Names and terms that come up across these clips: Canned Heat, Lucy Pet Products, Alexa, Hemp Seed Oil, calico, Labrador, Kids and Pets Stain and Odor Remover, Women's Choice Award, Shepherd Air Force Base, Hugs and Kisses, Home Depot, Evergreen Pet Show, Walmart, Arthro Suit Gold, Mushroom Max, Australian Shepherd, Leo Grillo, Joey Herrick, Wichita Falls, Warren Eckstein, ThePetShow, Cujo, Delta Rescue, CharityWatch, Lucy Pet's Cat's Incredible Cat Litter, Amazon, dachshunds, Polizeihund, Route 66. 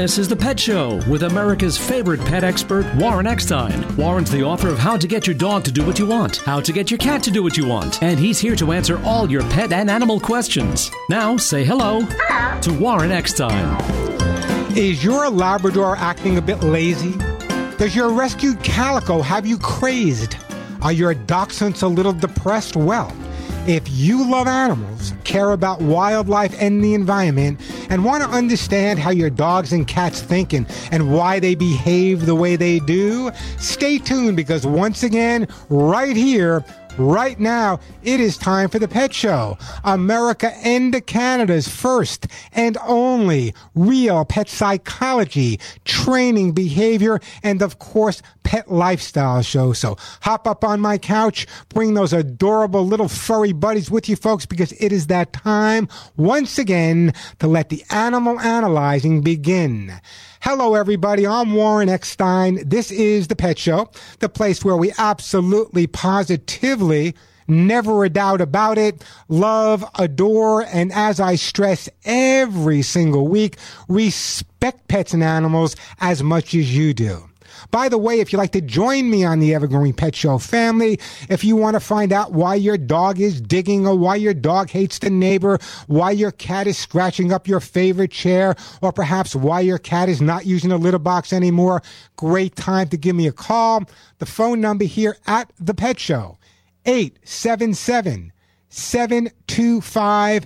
This is The Pet Show with America's favorite pet expert, Warren Eckstein. Warren's the author of How to Get Your Dog to Do What You Want, How to Get Your Cat to Do What You Want, and he's here to answer all your pet and animal questions. Now, say hello to Warren Eckstein. Is your Labrador acting a bit lazy? Does your rescued calico have you crazed? Are your dachshunds a little depressed? Well, if you love animals, care about wildlife and the environment, and want to understand how your dogs and cats think and why they behave the way they do, stay tuned, because once again, right here, right now, it is time for The Pet Show, America and Canada's first and only real pet psychology, training, behavior, and of course, pet lifestyle show. So hop up on my couch, bring those adorable little furry buddies with you folks, because it is that time once again to let the animal analyzing begin. Hello everybody, I'm Warren Eckstein. This is The Pet Show, the place where we absolutely, positively, never a doubt about it, love, adore, and as I stress every single week, respect pets and animals as much as you do. By the way, if you'd like to join me on the Evergreen Pet Show family, if you want to find out why your dog is digging, or why your dog hates the neighbor, why your cat is scratching up your favorite chair, or perhaps why your cat is not using a litter box anymore, great time to give me a call. The phone number here at The Pet Show, 877-725-8255,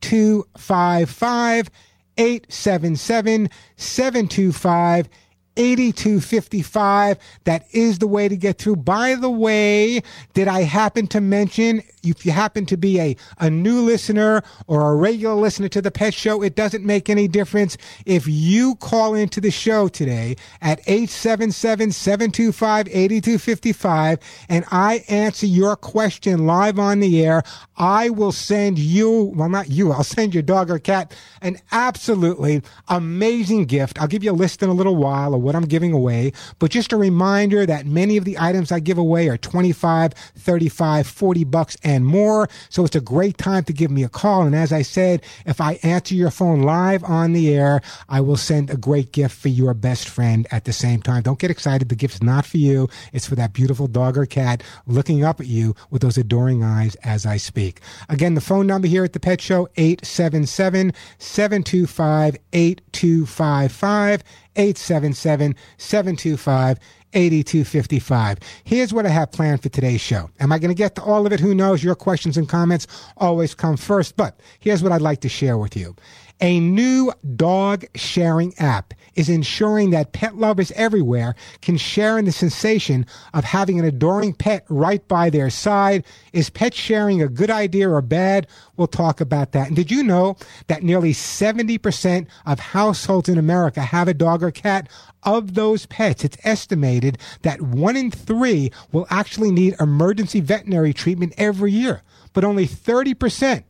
877-725-8255. 8255. That is the way to get through. By the way, did I happen to mention, if you happen to be a new listener or a regular listener to The Pet Show, it doesn't make any difference. If you call into the show today at 877-725-8255 and I answer your question live on the air, I will send you, well, not you, I'll send your dog or cat an absolutely amazing gift. I'll give you a list in a little while, what I'm giving away, but just a reminder that many of the items I give away are $25, $35, $40 and more. So it's a great time to give me a call. And as I said, if I answer your phone live on the air, I will send a great gift for your best friend at the same time. Don't get excited. The gift's not for you. It's for that beautiful dog or cat looking up at you with those adoring eyes as I speak. Again, the phone number here at The Pet Show, 877-725-8255. 877-725-8255. Here's what I have planned for today's show. Am I going to get to all of it? Who knows? Your questions and comments always come first, but here's what I'd like to share with you. A new dog sharing app is ensuring that pet lovers everywhere can share in the sensation of having an adoring pet right by their side. Is pet sharing a good idea or bad? We'll talk about that. And did you know that nearly 70% of households in America have a dog or cat? Of those pets, it's estimated that 1 in 3 will actually need emergency veterinary treatment every year, but only 30%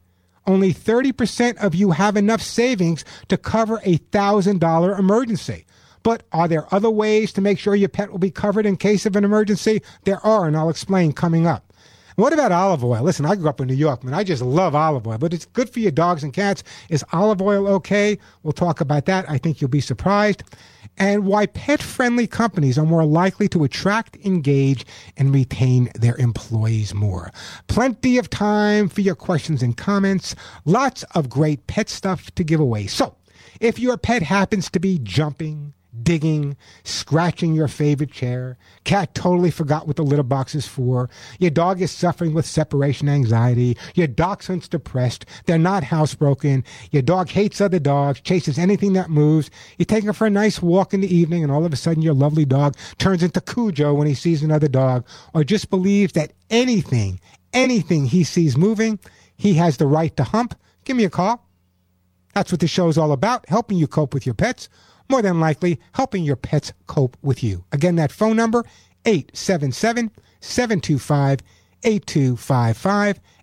of you have enough savings to cover a $1,000 emergency. But are there other ways to make sure your pet will be covered in case of an emergency? There are, and I'll explain coming up. What about olive oil? Listen, I grew up in New York, man. I just love olive oil, but it's good for your dogs and cats. Is olive oil okay? We'll talk about that. I think you'll be surprised. And why pet-friendly companies are more likely to attract, engage, and retain their employees more. Plenty of time for your questions and comments. Lots of great pet stuff to give away. So, if your pet happens to be jumping, digging, scratching your favorite chair, cat totally forgot what the litter box is for, your dog is suffering with separation anxiety, your dachshund's depressed, they're not housebroken, your dog hates other dogs, chases anything that moves, you take her for a nice walk in the evening and all of a sudden your lovely dog turns into Cujo when he sees another dog, or just believes that anything he sees moving, he has the right to hump, give me a call. That's what the show's all about, helping you cope with your pets. More than likely, helping your pets cope with you. Again, that phone number, 877-725-8255,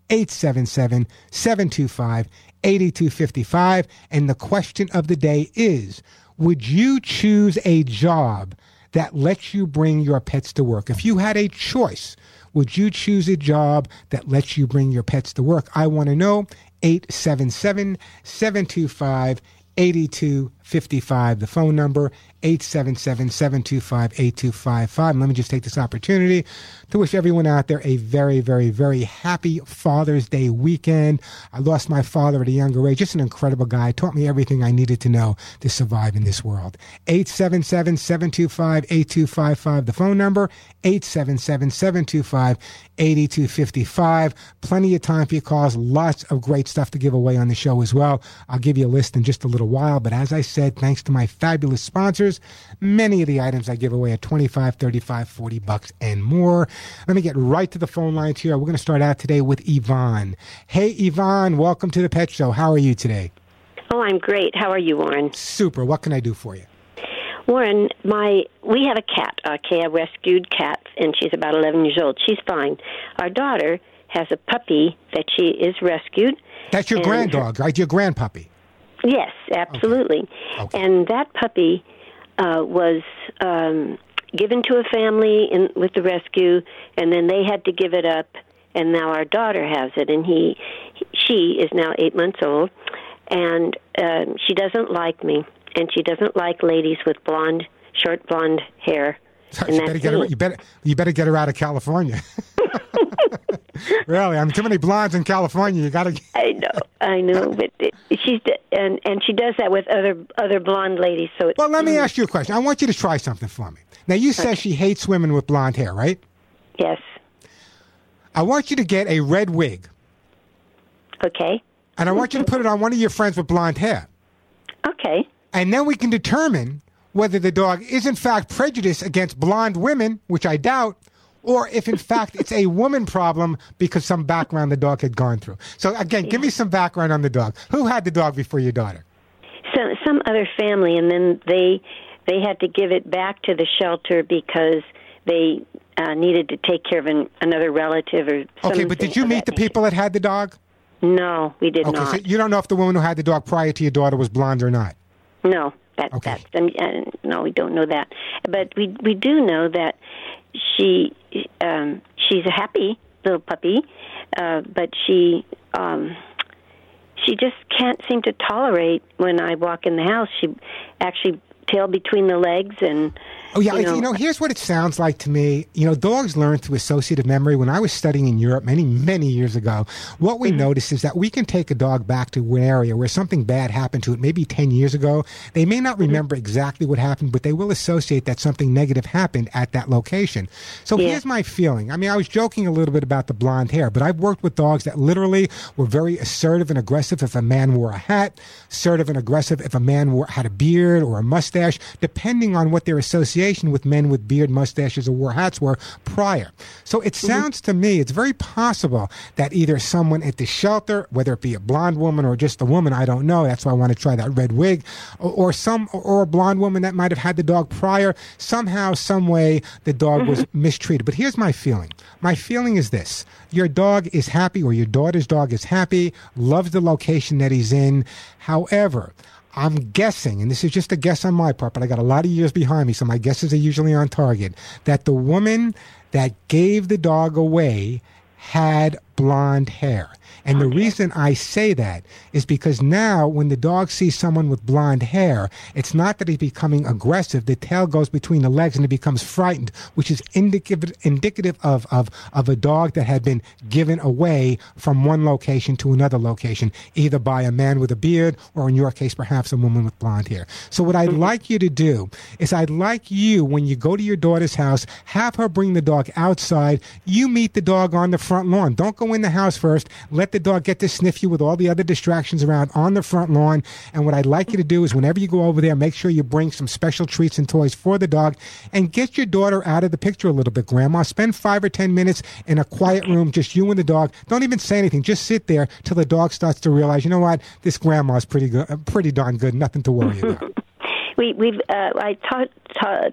877-725-8255. And the question of the day is, would you choose a job that lets you bring your pets to work? If you had a choice, would you choose a job that lets you bring your pets to work? I want to know, 877-725-8255. 55. The phone number, 877-725-8255. Let me just take this opportunity to wish everyone out there a very, very, very happy Father's Day weekend. I lost my father at a younger age. Just an incredible guy. Taught me everything I needed to know to survive in this world. 877-725-8255. The phone number, 877-725-8255. Plenty of time for your calls. Lots of great stuff to give away on the show as well. I'll give you a list in just a little while. But as I said, thanks to my fabulous sponsors, many of the items I give away are $25, $35, $40 and more. Let me get right to the phone lines here. We're going to start out today with Yvonne. Hey, Yvonne, welcome to The Pet Show. How are you today? Oh, I'm great. How are you, Warren? Super. What can I do for you? Warren, we have a cat, okay, a rescued cat, and she's about 11 years old. She's fine. Our daughter has a puppy that she is rescued. That's your granddog, right? Your grandpuppy. Yes, absolutely. Okay. And that puppy was given to a family with the rescue, and then they had to give it up, and now our daughter has it, and she is now 8 months old, and she doesn't like me, and she doesn't like ladies with short blonde hair. So and you better get her out of California. Really, too many blondes in California. You got to. I know, but she does that with other blonde ladies. So it's, well, let me ask you a question. I want you to try something for me. Now, you said she hates women with blonde hair, right? Yes. I want you to get a red wig. Okay. And I want you to put it on one of your friends with blonde hair. Okay. And then we can determine whether the dog is in fact prejudiced against blonde women, which I doubt. Or if, in fact, it's a woman problem because some background the dog had gone through. So, again, give me some background on the dog. Who had the dog before your daughter? So, some other family, and then they had to give it back to the shelter because they needed to take care of another relative or something. Okay, but did you meet the people that had the dog? No, we did not. Okay, so you don't know if the woman who had the dog prior to your daughter was blonde or not? No, no, we don't know that. But we do know that she's a happy little puppy, but she just can't seem to tolerate when I walk in the house. She actually tail between the legs and. Oh yeah, here's what it sounds like to me. You know, dogs learn through associative memory. When I was studying in Europe many years ago, what we noticed is that we can take a dog back to an area where something bad happened to it, maybe 10 years ago. They may not remember exactly what happened, but they will associate that something negative happened at that location. So here's my feeling. I mean, I was joking a little bit about the blonde hair, but I've worked with dogs that literally were very assertive and aggressive if a man wore a hat, assertive and aggressive if a man had a beard or a mustache, depending on what their association with men with beard, mustaches, or wore hats were prior. So it sounds to me, it's very possible that either someone at the shelter, whether it be a blonde woman or just a woman, I don't know, that's why I want to try that red wig, or a blonde woman that might have had the dog prior, somehow, some way, the dog was mistreated. But here's my feeling. My feeling is this. Your dog is happy, or your daughter's dog is happy, loves the location that he's in. However, I'm guessing, and this is just a guess on my part, but I got a lot of years behind me, so my guesses are usually on target, that the woman that gave the dog away had blonde hair. And the reason I say that is because now when the dog sees someone with blonde hair, it's not that he's becoming aggressive. The tail goes between the legs and it becomes frightened, which is indicative of a dog that had been given away from one location to another location, either by a man with a beard or, in your case, perhaps a woman with blonde hair. So what I'd like you to do is I'd like you, when you go to your daughter's house, have her bring the dog outside. You meet the dog on the front lawn. Don't go in the house first. Let the dog get to sniff you with all the other distractions around on the front lawn. And what I'd like you to do is whenever you go over there, make sure you bring some special treats and toys for the dog and get your daughter out of the picture a little bit, Grandma. Spend 5 or 10 minutes in a quiet room, just you and the dog. Don't even say anything. Just sit there till the dog starts to realize, you know what, this grandma's pretty darn good. Nothing to worry about. I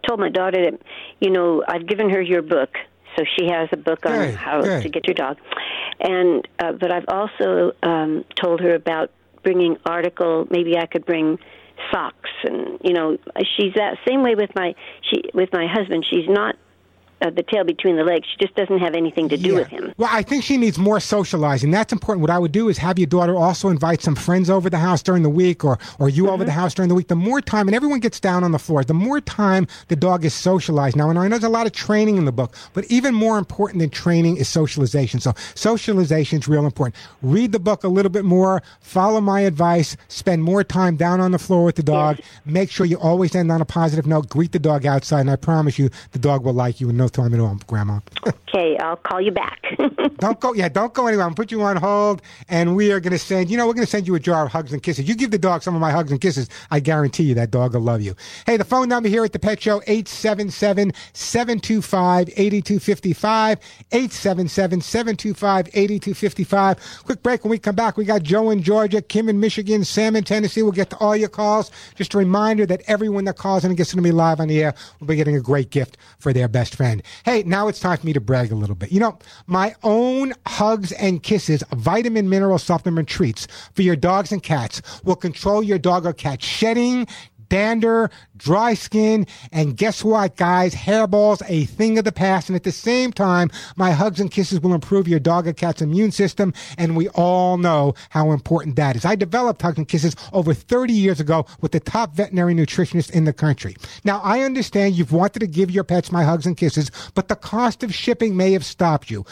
told my daughter that, I've given her your book. So she has a book on how to get your dog. And but I've also told her about bringing maybe I could bring socks, and she's that same way with my husband. She's not the tail between the legs. She just doesn't have anything to do with him. Well, I think she needs more socializing. That's important. What I would do is have your daughter also invite some friends over the house during the week, or you over the house during the week. The more time, and everyone gets down on the floor, the more time the dog is socialized. Now, and I know there's a lot of training in the book, but even more important than training is socialization. So socialization is real important. Read the book a little bit more. Follow my advice. Spend more time down on the floor with the dog. Yes. Make sure you always end on a positive note. Greet the dog outside, and I promise you the dog will like you and no time at all, Grandma. Okay, I'll call you back. Don't go anywhere. I'm going to put you on hold, and we are going to send, we're going to send you a jar of Hugs and Kisses. You give the dog some of my Hugs and Kisses, I guarantee you that dog will love you. Hey, the phone number here at the Pet Show, 877-725-8255, 877-725-8255. Quick break. When we come back, we got Joe in Georgia, Kim in Michigan, Sam in Tennessee. We'll get to all your calls. Just a reminder that everyone that calls in and gets to me live on the air will be getting a great gift for their best friend. Hey, now it's time for me to brag a little bit. My own Hugs and Kisses vitamin mineral supplement treats for your dogs and cats will control your dog or cat shedding, dander, dry skin, and guess what, guys? Hairballs, a thing of the past. And at the same time, my Hugs and Kisses will improve your dog or cat's immune system, and we all know how important that is. I developed Hugs and Kisses over 30 years ago with the top veterinary nutritionist in the country. Now, I understand you've wanted to give your pets my Hugs and Kisses, but the cost of shipping may have stopped you.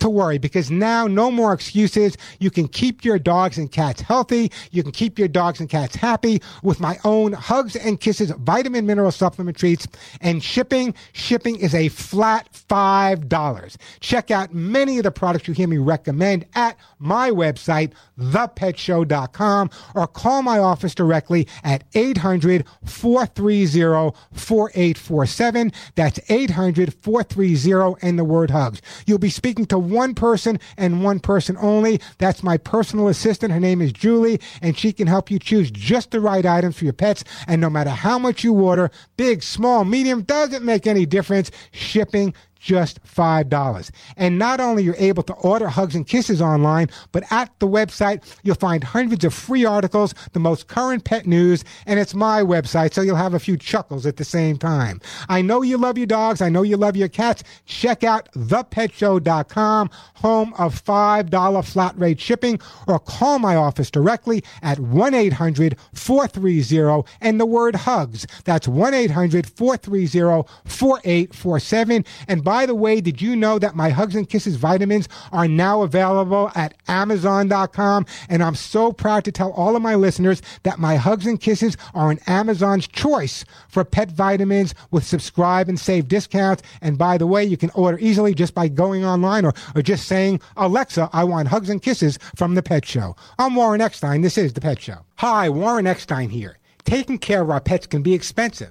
To worry, because now no more excuses. You can keep your dogs and cats healthy. You can keep your dogs and cats happy with my own Hugs and Kisses vitamin mineral supplement treats. And shipping is a flat $5. Check out many of the products you hear me recommend at my website, thepetshow.com, or call my office directly at 800-430-4847. That's 800-430 and the word hugs. You'll be speaking to one person and one person only. That's my personal assistant. Her name is Julie, and she can help you choose just the right items for your pets. And no matter how much you order, big, small, medium, doesn't make any difference. Shipping just $5. And not only you're able to order Hugs and Kisses online, but at the website, you'll find hundreds of free articles, the most current pet news, and it's my website, so you'll have a few chuckles at the same time. I know you love your dogs. I know you love your cats. Check out thepetshow.com, home of $5 flat rate shipping, or call my office directly at 1-800-430 and the word hugs. That's 1-800-430-4847. And by the way, did you know that my Hugs and Kisses vitamins are now available at Amazon.com? And I'm so proud to tell all of my listeners that my Hugs and Kisses are an Amazon's choice for pet vitamins with subscribe and save discounts. And by the way, you can order easily just by going online or just saying, Alexa, I want Hugs and Kisses from The Pet Show. I'm Warren Eckstein. This is The Pet Show. Hi, Warren Eckstein here. Taking care of our pets can be expensive.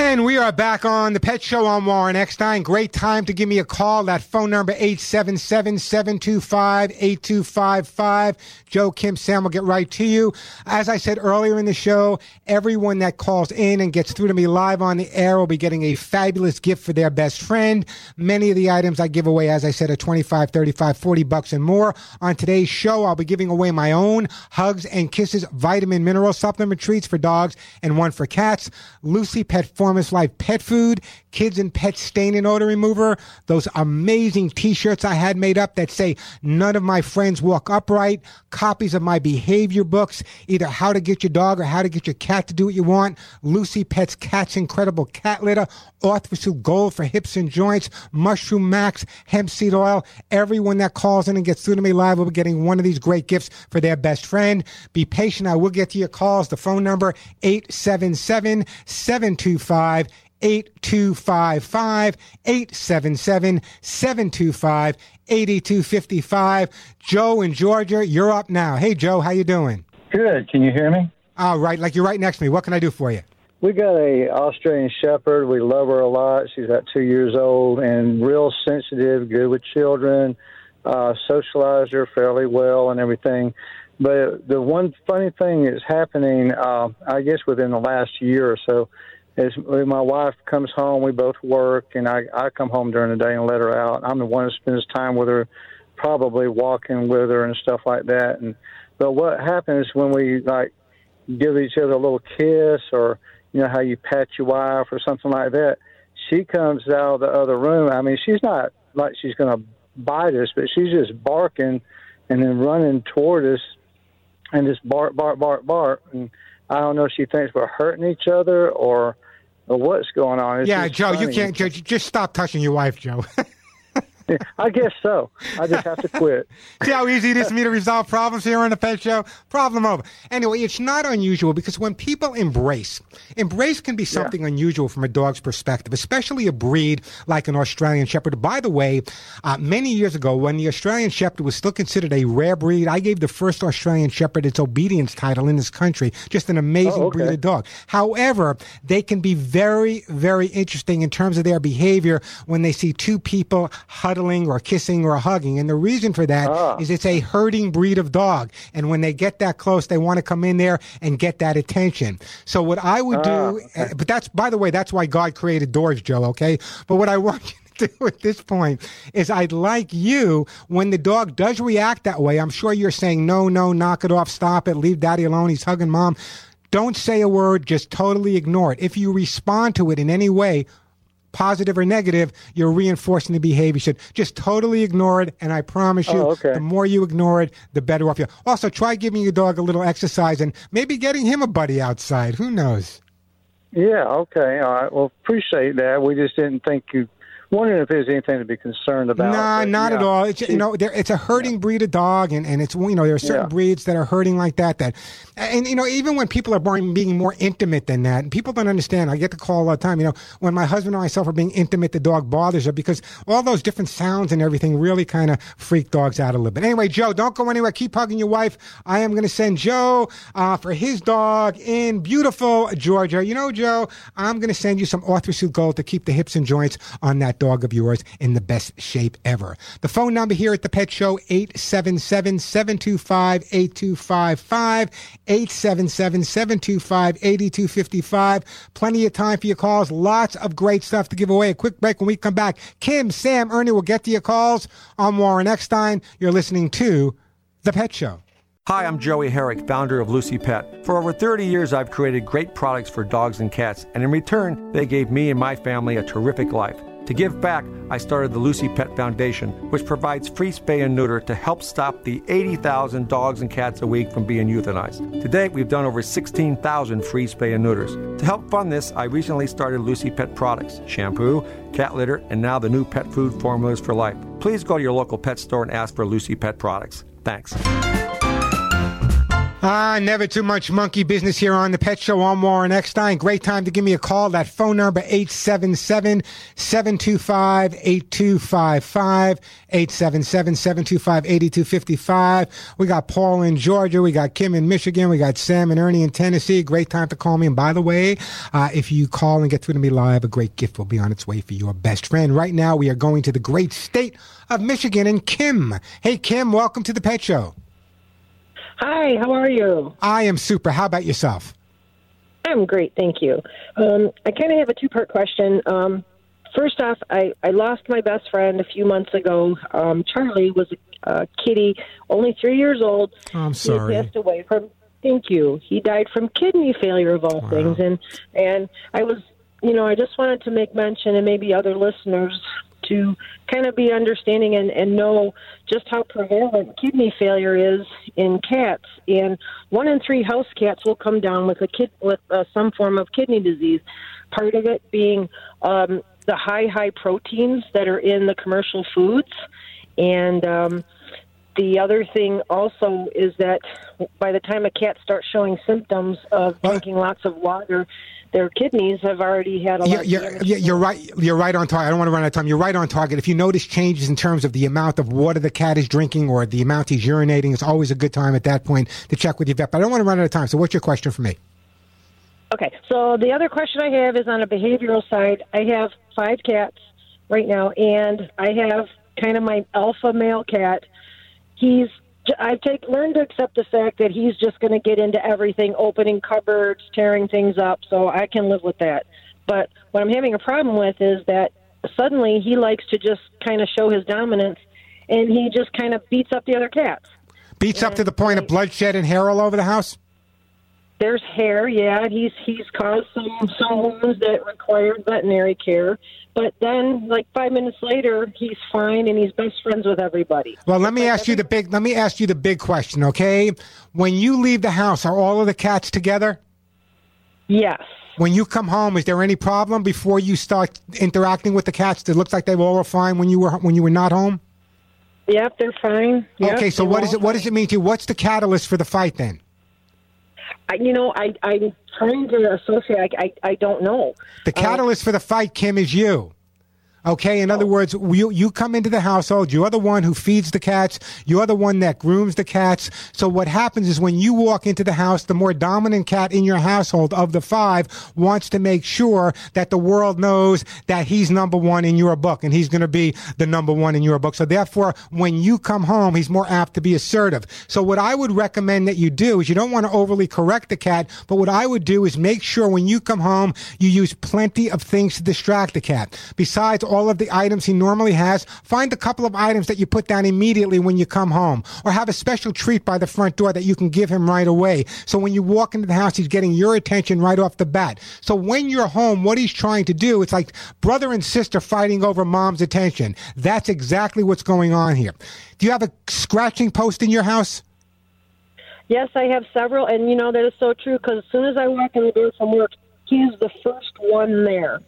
And we are back on The Pet Show. I'm Warren Eckstein. Great time to give me a call. That phone number, 877-725-8255. Joe, Kim, Sam will get right to you. As I said earlier in the show, everyone that calls in and gets through to me live on the air will be getting a fabulous gift for their best friend. Many of the items I give away, as I said, are $25, $35, $40 and more. On today's show, I'll be giving away my own Hugs and Kisses vitamin mineral supplement treats for dogs and one for cats. Lucy Pet Formulas Life pet food, Kids and Pets Stain and Odor Remover, those amazing t-shirts I had made up that say none of my friends walk upright, copies of my behavior books, either how to get your dog or how to get your cat to do what you want, Lucy Pet's Cat's Incredible Cat Litter, Arthro Suit Gold for hips and joints, Mushroom Max, Hemp Seed Oil. Everyone that calls in and gets through to me live will be getting one of these great gifts for their best friend. Be patient. I will get to your calls. The phone number, 877-725-8255, 877-725-8255. Joe in Georgia, you're up now. Hey, Joe, how you doing? Good. Can you hear me? All right, like you're right next to me. What can I do for you? We got a Australian Shepherd. We love her a lot. She's about 2 years old and real sensitive, good with children, socialized her fairly well and everything. But the one funny thing that's happening, I guess within the last year or so, is my wife comes home, we both work, and I come home during the day and let her out. I'm the one that spends time with her, probably walking with her and stuff like that. And but what happens when we, like, give each other a little kiss or, you know, how you pat your wife or something like that, she comes out of the other room. I mean, she's not like she's going to bite us, but she's just barking and then running toward us and just bark, bark, bark, bark. And I don't know if she thinks we're hurting each other or what's going on. It's Joe, funny. You can't just stop touching your wife, Joe. I guess so. I just have to quit. See how easy it is for me to resolve problems here on the Pet Show? Problem over. Anyway, it's not unusual because when people embrace can be something unusual from a dog's perspective, especially a breed like an Australian Shepherd. By the way, many years ago, when the Australian Shepherd was still considered a rare breed, I gave the first Australian Shepherd its obedience title in this country. Just an amazing breed of dog. However, they can be very, very interesting in terms of their behavior when they see two people huddling or kissing or hugging. And the reason for that is it's a herding breed of dog. And when they get that close, they want to come in there and get that attention. So what I would do, but that's, by the way, that's why God created doors, Joe, okay? But what I want you do at this point is I'd like you, when the dog does react that way, I'm sure you're saying, no, knock it off, stop it, leave daddy alone, he's hugging mom. Don't say a word, just totally ignore it. If you respond to it in any way, positive or negative, you're reinforcing the behavior. You should just totally ignore it, and I promise you, the more you ignore it, the better off you are. Also, try giving your dog a little exercise and maybe getting him a buddy outside. Who knows? Yeah, okay. All right. Well, appreciate that. We just didn't think you... Wondering if there's anything to be concerned about. Nah, not at all. It's, you know, it's a herding breed of dog, and it's, you know, there are certain breeds that are herding like that, and you know, even when people are being more intimate than that, and people don't understand. I get the call all the time. You know, when my husband and myself are being intimate, the dog bothers her because all those different sounds and everything really kind of freak dogs out a little bit. Anyway, Joe, don't go anywhere. Keep hugging your wife. I am going to send Joe for his dog in beautiful Georgia. You know, Joe, I'm going to send you some Arthro Suit Gold to keep the hips and joints on that dog of yours in the best shape ever. The phone number here at the Pet Show, 877-725-8255, 877-725-8255. Plenty of time for your calls. Lots of great stuff to give away. A quick break. When we come back, Kim, Sam, Ernie will get to your calls. I'm Warren Eckstein. You're listening to The Pet Show. Hi, I'm Joey Herrick, founder of Lucy Pet. For over 30 years, I've created great products for dogs and cats, and in return, they gave me and my family a terrific life. To give back, I started the Lucy Pet Foundation, which provides free spay and neuter to help stop the 80,000 dogs and cats a week from being euthanized. To date, we've done over 16,000 free spay and neuters. To help fund this, I recently started Lucy Pet products, shampoo, cat litter, and now the new pet food formulas for life. Please go to your local pet store and ask for Lucy Pet products. Thanks. Never too much monkey business here on The Pet Show. I'm Warren Eckstein. Great time to give me a call. That phone number, 877-725-8255, 877-725-8255. We got Paul in Georgia. We got Kim in Michigan. We got Sam and Ernie in Tennessee. Great time to call me. And by the way, if you call and get through to me live, a great gift will be on its way for your best friend. Right now, we are going to the great state of Michigan and Kim. Hey, Kim, welcome to The Pet Show. Hi, how are you? I am super. How about yourself? I'm great, thank you. I kind of have a two-part question. First off, I lost my best friend a few months ago. Charlie was a kitty, only 3 years old. I'm sorry. He passed away from, thank you. He died from kidney failure of all things. And I was, you know, I just wanted to make mention, and maybe other listeners, to kind of be understanding and know just how prevalent kidney failure is in cats. And 1 in 3 house cats will come down with some form of kidney disease, part of it being the high proteins that are in the commercial foods. And the other thing also is that by the time a cat starts showing symptoms of drinking lots of water, their kidneys have already had a lot of damage. You're right. You're right on target. I don't want to run out of time. You're right on target. If you notice changes in terms of the amount of water the cat is drinking or the amount he's urinating, it's always a good time at that point to check with your vet. But I don't want to run out of time. So what's your question for me? Okay, so the other question I have is on a behavioral side. I have 5 cats right now, and I have kind of my alpha male cat. I've learned to accept the fact that he's just going to get into everything, opening cupboards, tearing things up, so I can live with that. But what I'm having a problem with is that suddenly he likes to just kind of show his dominance, and he just kind of beats up the other cats. Beats up to the point of bloodshed and hair all over the house? There's hair, yeah. He's caused some wounds that required veterinary care. But then, like 5 minutes later, he's fine and he's best friends with everybody. Well, let me ask you the big question, okay? When you leave the house, are all of the cats together? Yes. When you come home, is there any problem before you start interacting with the cats? That looks like they were all fine when you were not home? Yep, they're fine. Yep, okay, so what does it mean to you? What's the catalyst for the fight then? I'm trying to associate. I don't know. The catalyst for the fight, Kim, is you. Okay? In other words, you come into the household. You're the one who feeds the cats. You're the one that grooms the cats. So what happens is when you walk into the house, the more dominant cat in your household of the 5 wants to make sure that the world knows that he's number one in your book, and he's going to be the number one in your book. So therefore, when you come home, he's more apt to be assertive. So what I would recommend that you do is you don't want to overly correct the cat, but what I would do is make sure when you come home, you use plenty of things to distract the cat. Besides all of the items he normally has, find a couple of items that you put down immediately when you come home, or have a special treat by the front door that you can give him right away. So when you walk into the house, he's getting your attention right off the bat. So when you're home, what he's trying to do, it's like brother and sister fighting over mom's attention. That's exactly what's going on here. Do you have a scratching post in your house? Yes, I have several, and you know that is so true, because as soon as I walk in the door from work, he's the first one there.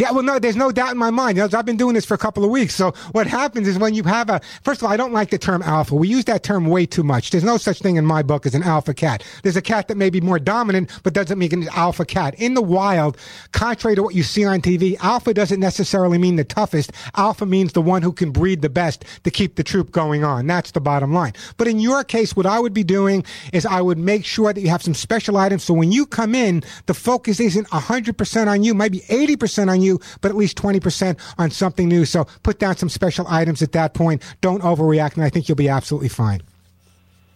Yeah, well, no, there's no doubt in my mind. You know, I've been doing this for a couple of weeks. So what happens is when you have first of all, I don't like the term alpha. We use that term way too much. There's no such thing in my book as an alpha cat. There's a cat that may be more dominant, but doesn't make an alpha cat. In the wild, contrary to what you see on TV, alpha doesn't necessarily mean the toughest. Alpha means the one who can breed the best to keep the troop going on. That's the bottom line. But in your case, what I would be doing is I would make sure that you have some special items. So when you come in, the focus isn't 100% on you, maybe 80% on you, but at least 20% on something new. So put down some special items at that point. Don't overreact, and I think you'll be absolutely fine.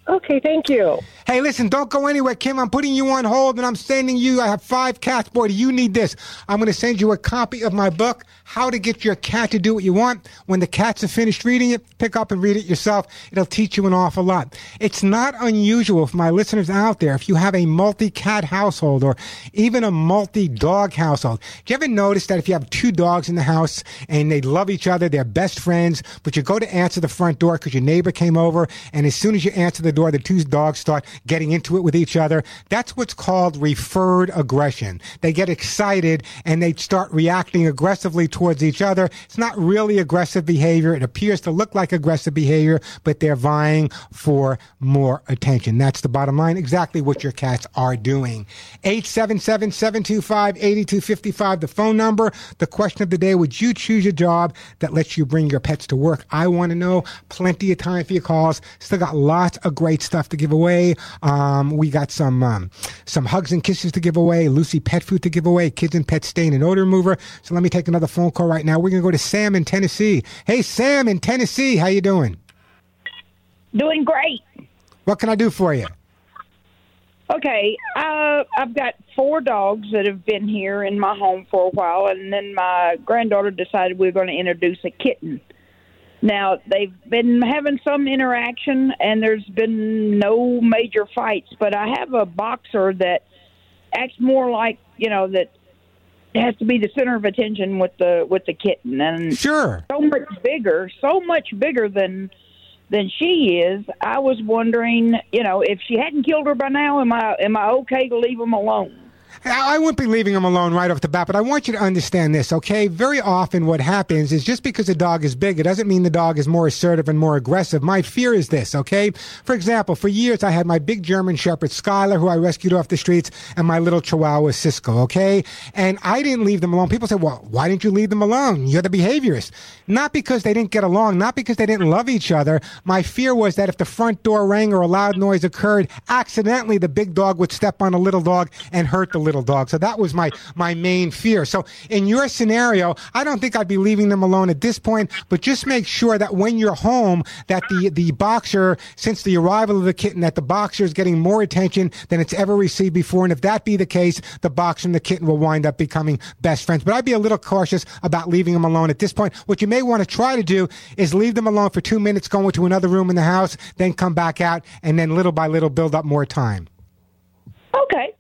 Okay, thank you. Hey, listen, don't go anywhere, Kim. I'm putting you on hold, and I'm sending you. I have 5 cats. Boy, do you need this. I'm going to send you a copy of my book, How to Get Your Cat to Do What You Want. When the cats are finished reading it, pick up and read it yourself. It'll teach you an awful lot. It's not unusual for my listeners out there, if you have a multi-cat household or even a multi-dog household. Do you ever notice that if you have 2 dogs in the house and they love each other, they're best friends, but you go to answer the front door because your neighbor came over, and as soon as you answer the door, the 2 dogs start getting into it with each other? That's what's called referred aggression. They get excited and they start reacting aggressively towards each other. It's not really aggressive behavior. It appears to look like aggressive behavior, but they're vying for more attention. That's the bottom line, exactly what your cats are doing. 877-725-8255, the phone number. The question of the day: would you choose a job that lets you bring your pets to work? I want to know. Plenty of time for your calls. Still got lots of great stuff to give away. We got some Hugs and Kisses to give away, Lucy Pet Food to give away, Kids and Pets Stain and Odor Remover. So let me take another phone call right now. We're going to go to Sam in Tennessee. Hey, Sam in Tennessee, how you doing? Doing great. What can I do for you? Okay, I've got 4 dogs that have been here in my home for a while, and then my granddaughter decided we were going to introduce a kitten. Now, they've been having some interaction, and there's been no major fights, but I have a boxer that acts more like, that has to be the center of attention with the kitten. And sure, so much bigger than she is. I was wondering, if she hadn't killed her by now, am I okay to leave them alone? I wouldn't be leaving them alone right off the bat, but I want you to understand this, okay? Very often what happens is just because a dog is big, it doesn't mean the dog is more assertive and more aggressive. My fear is this, okay? For example, for years I had my big German Shepherd, Skylar, who I rescued off the streets, and my little Chihuahua, Cisco, okay? And I didn't leave them alone. People say, well, why didn't you leave them alone? You're the behaviorist. Not because they didn't get along, not because they didn't love each other. My fear was that if the front door rang or a loud noise occurred, accidentally the big dog would step on a little dog and hurt the little dog. So that was my main fear. So in your scenario, I don't think I'd be leaving them alone at this point, but just make sure that when you're home, that the boxer, since the arrival of the kitten, that the boxer is getting more attention than it's ever received before. And if that be the case, the boxer and the kitten will wind up becoming best friends. But I'd be a little cautious about leaving them alone at this point. What you may want to try to do is leave them alone for 2 minutes, go into another room in the house, then come back out, and then little by little build up more time. Okay.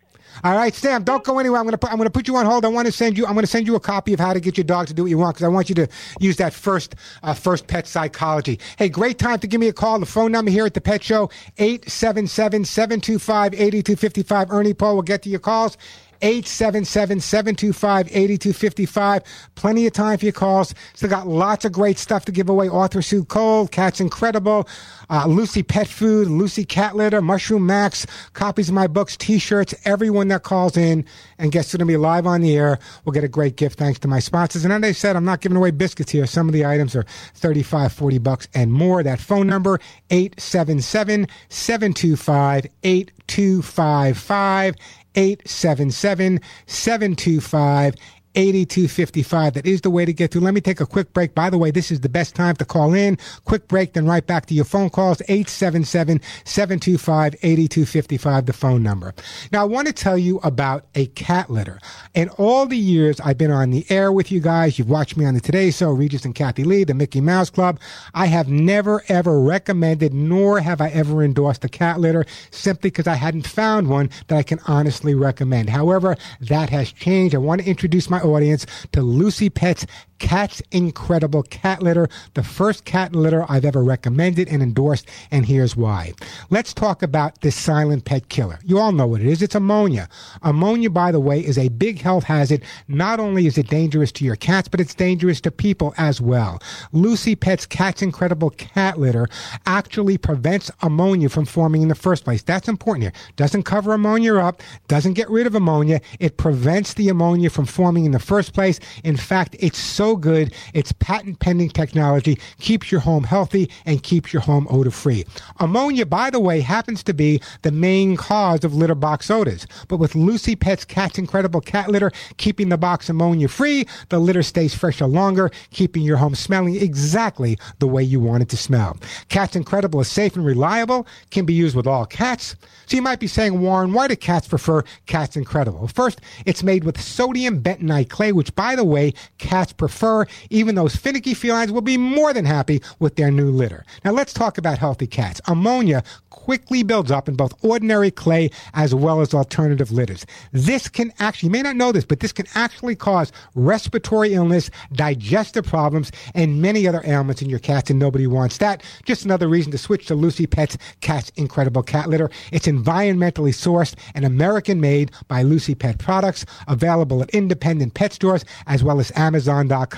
All right, Sam, don't go anywhere. I'm going to put you on hold. I'm going to send you a copy of How to Get Your Dog to Do What You Want, because I want you to use that first pet psychology. Hey, great time to give me a call. The phone number here at the Pet Show, 877-725-8255. Ernie Poe will get to your calls. 877-725-8255. Plenty of time for your calls. Still got lots of great stuff to give away. Arthro Suit Gold, Cat's Incredible, Lucy Pet Food, Lucy Cat Litter, Mushroom Max, copies of my books, T-shirts. Everyone that calls in and gets to be live on the air will get a great gift thanks to my sponsors. And as I said, I'm not giving away biscuits here. Some of the items are $35, $40 and more. That phone number, 877-725-8255. 877-725-8255. That is the way to get through. Let me take a quick break. By the way, this is the best time to call in. Quick break, then right back to your phone calls. 877-725-8255, the phone number. Now, I want to tell you about a cat litter. In all the years I've been on the air with you guys, you've watched me on the Today Show, Regis and Kathy Lee, the Mickey Mouse Club, I have never, ever recommended, nor have I ever endorsed a cat litter, simply because I hadn't found one that I can honestly recommend. However, that has changed. I want to introduce my audience to Lucy Pet's Cat's Incredible Cat Litter, the first cat litter I've ever recommended and endorsed, and here's why. Let's talk about this silent pet killer. You all know what it is. It's ammonia. Ammonia, by the way, is a big health hazard. Not only is it dangerous to your cats, but it's dangerous to people as well. Lucy Pet's Cat's Incredible Cat Litter actually prevents ammonia from forming in the first place. That's important here. Doesn't cover ammonia up, doesn't get rid of ammonia. It prevents the ammonia from forming in the first place. In fact, it's so good. It's patent pending technology, keeps your home healthy and keeps your home odor free. Ammonia, by the way, happens to be the main cause of litter box odors. But with Lucy Pet's Cat's Incredible Cat Litter, keeping the box ammonia free, the litter stays fresher longer, keeping your home smelling exactly the way you want it to smell. Cat's Incredible is safe and reliable, can be used with all cats. So you might be saying, Warren, why do cats prefer Cat's Incredible? First, it's made with sodium bentonite clay, which, by the way, cats prefer. Even those finicky felines will be more than happy with their new litter. Now let's talk about healthy cats. Ammonia quickly builds up in both ordinary clay as well as alternative litters. This can actually, you may not know this, but this can actually cause respiratory illness, digestive problems, and many other ailments in your cats, and nobody wants that. Just another reason to switch to Lucy Pet's Cat's Incredible Cat Litter. It's environmentally sourced and American-made by Lucy Pet Products, available at independent pet stores as well as Amazon.com.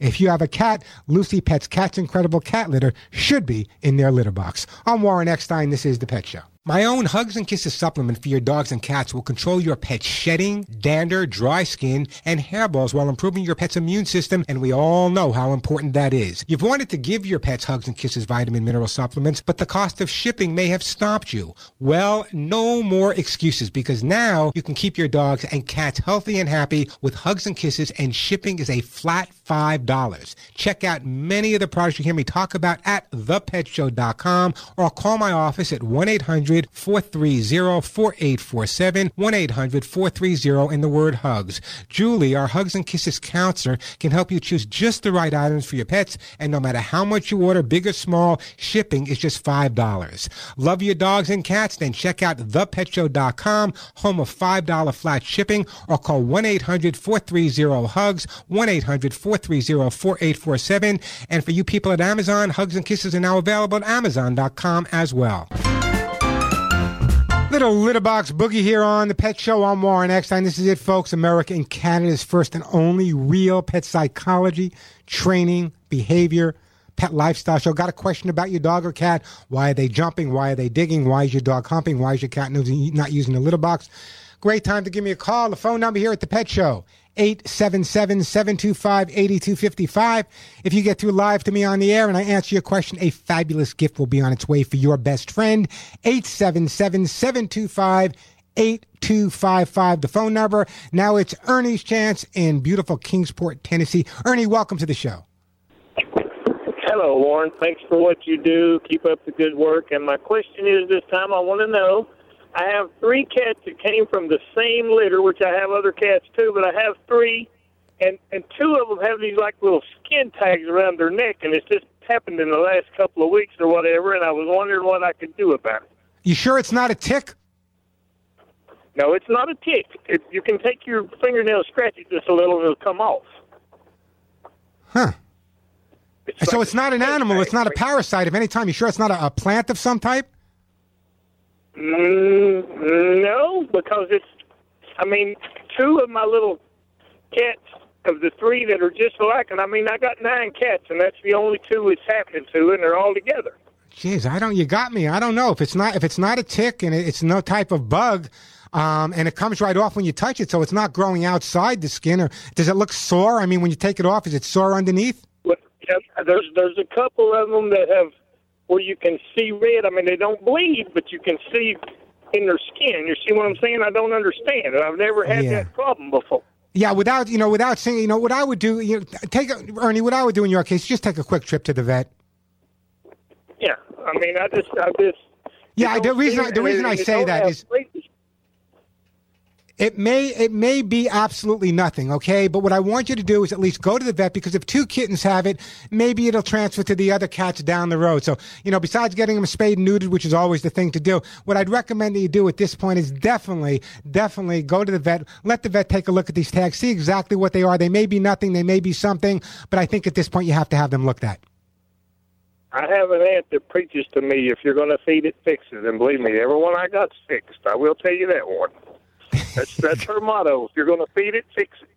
If you have a cat, Lucy Pet's Cat's Incredible Cat Litter should be in their litter box. I'm Warren Eckstein. This is The Pet Show. My own Hugs and Kisses supplement for your dogs and cats will control your pet's shedding, dander, dry skin, and hairballs while improving your pet's immune system, and we all know how important that is. You've wanted to give your pets Hugs and Kisses vitamin mineral supplements, but the cost of shipping may have stopped you. Well, no more excuses, because now you can keep your dogs and cats healthy and happy with Hugs and Kisses, and shipping is a flat $5. Check out many of the products you hear me talk about at thepetshow.com, or call my office at 1-800-430-4847, 1-800-430 in the word HUGS. Julie, our Hugs and Kisses counselor, can help you choose just the right items for your pets, and no matter how much you order, big or small, shipping is just $5. Love your dogs and cats? Then check out thepetshow.com, home of $5 flat shipping, or call 1-800-430-HUGS, 1-800-430-4847, and for you people at Amazon, Hugs and Kisses are now available at Amazon.com as well. Little Litterbox Boogie here on The Pet Show. I'm Warren Eckstein. This is it, folks. America and Canada's first and only real pet psychology, training, behavior, pet lifestyle show. Got a question about your dog or cat? Why are they jumping? Why are they digging? Why is your dog humping? Why is your cat not using the litter box? Great time to give me a call. The phone number here at The Pet Show, 877-725-8255. If you get through live to me on the air and I answer your question, a fabulous gift will be on its way for your best friend. 877-725-8255. 8255, the phone number. Now it's Ernie's chance in beautiful Kingsport, Tennessee. Ernie, welcome to the show. Hello, Warren. Thanks for what you do. Keep up the good work. And my question is this time, I want to know, I have three cats that came from the same litter, which I have other cats too, but I have three, and two of them have these like little skin tags around their neck, and it's just happened in the last couple of weeks or whatever, and I was wondering what I could do about it. You sure it's not a tick? No, it's not a tick. You can take your fingernail, scratch it just a little, and it'll come off. Huh. So it's not an animal. It's not a parasite of any time. You sure it's not a plant of some type? No, because it's, I mean, two of my little cats of the three that are just alike, and I mean, I got 9 cats, and that's the only two it's happening to, and they're all together. Jeez, you got me. I don't know. If it's not a tick and it's no type of bug, and it comes right off when you touch it, so it's not growing outside the skin, or does it look sore? I mean, when you take it off, is it sore underneath? Well, there's a couple of them that have where you can see red. I mean, they don't bleed, but you can see in their skin. You see what I'm saying? I don't understand. I've never had that problem before. Yeah, without seeing, what I would do, Ernie, what I would do in your case, just take a quick trip to the vet. Yeah, I mean, I just. Yeah, the reason I say that is it may be absolutely nothing, okay? But what I want you to do is at least go to the vet, because if two kittens have it, maybe it'll transfer to the other cats down the road. So, besides getting them spayed and neutered, which is always the thing to do, what I'd recommend that you do at this point is definitely go to the vet, let the vet take a look at these tags, see exactly what they are. They may be nothing, they may be something, but I think at this point you have to have them looked at. I have an aunt that preaches to me, if you're going to feed it, fix it. And believe me, everyone I got's fixed. I will tell you that one. That's her motto. If you're going to feed it, fix it.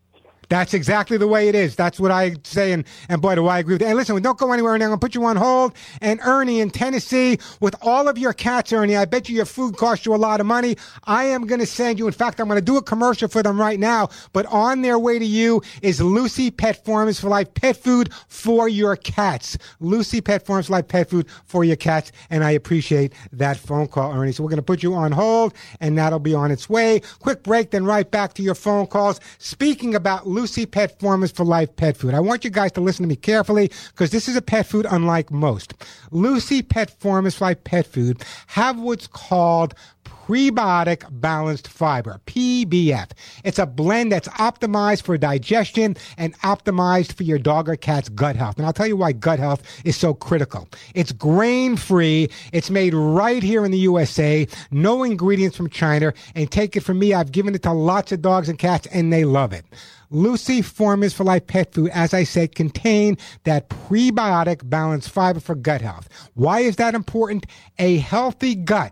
That's exactly the way it is. That's what I say, and boy, do I agree with that. Hey, listen, don't go anywhere, and I'm going to put you on hold. And Ernie in Tennessee, with all of your cats, Ernie, I bet you your food cost you a lot of money. I am going to send you, in fact, I'm going to do a commercial for them right now, but on their way to you is Lucy Pet Formulas for Life, pet food for your cats. Lucy Pet Formulas for Life, pet food for your cats, and I appreciate that phone call, Ernie. So we're going to put you on hold, and that'll be on its way. Quick break, then right back to your phone calls. Speaking about Lucy Pet Formulas for Life pet food. I want you guys to listen to me carefully, because this is a pet food unlike most. Lucy Pet Formulas for Life pet food have what's called prebiotic balanced fiber, PBF. It's a blend that's optimized for digestion and optimized for your dog or cat's gut health. And I'll tell you why gut health is so critical. It's grain-free. It's made right here in the USA. No ingredients from China. And take it from me, I've given it to lots of dogs and cats, and they love it. Lucy Formulas for Life pet food, as I said, contain that prebiotic balanced fiber for gut health. Why is that important? A healthy gut.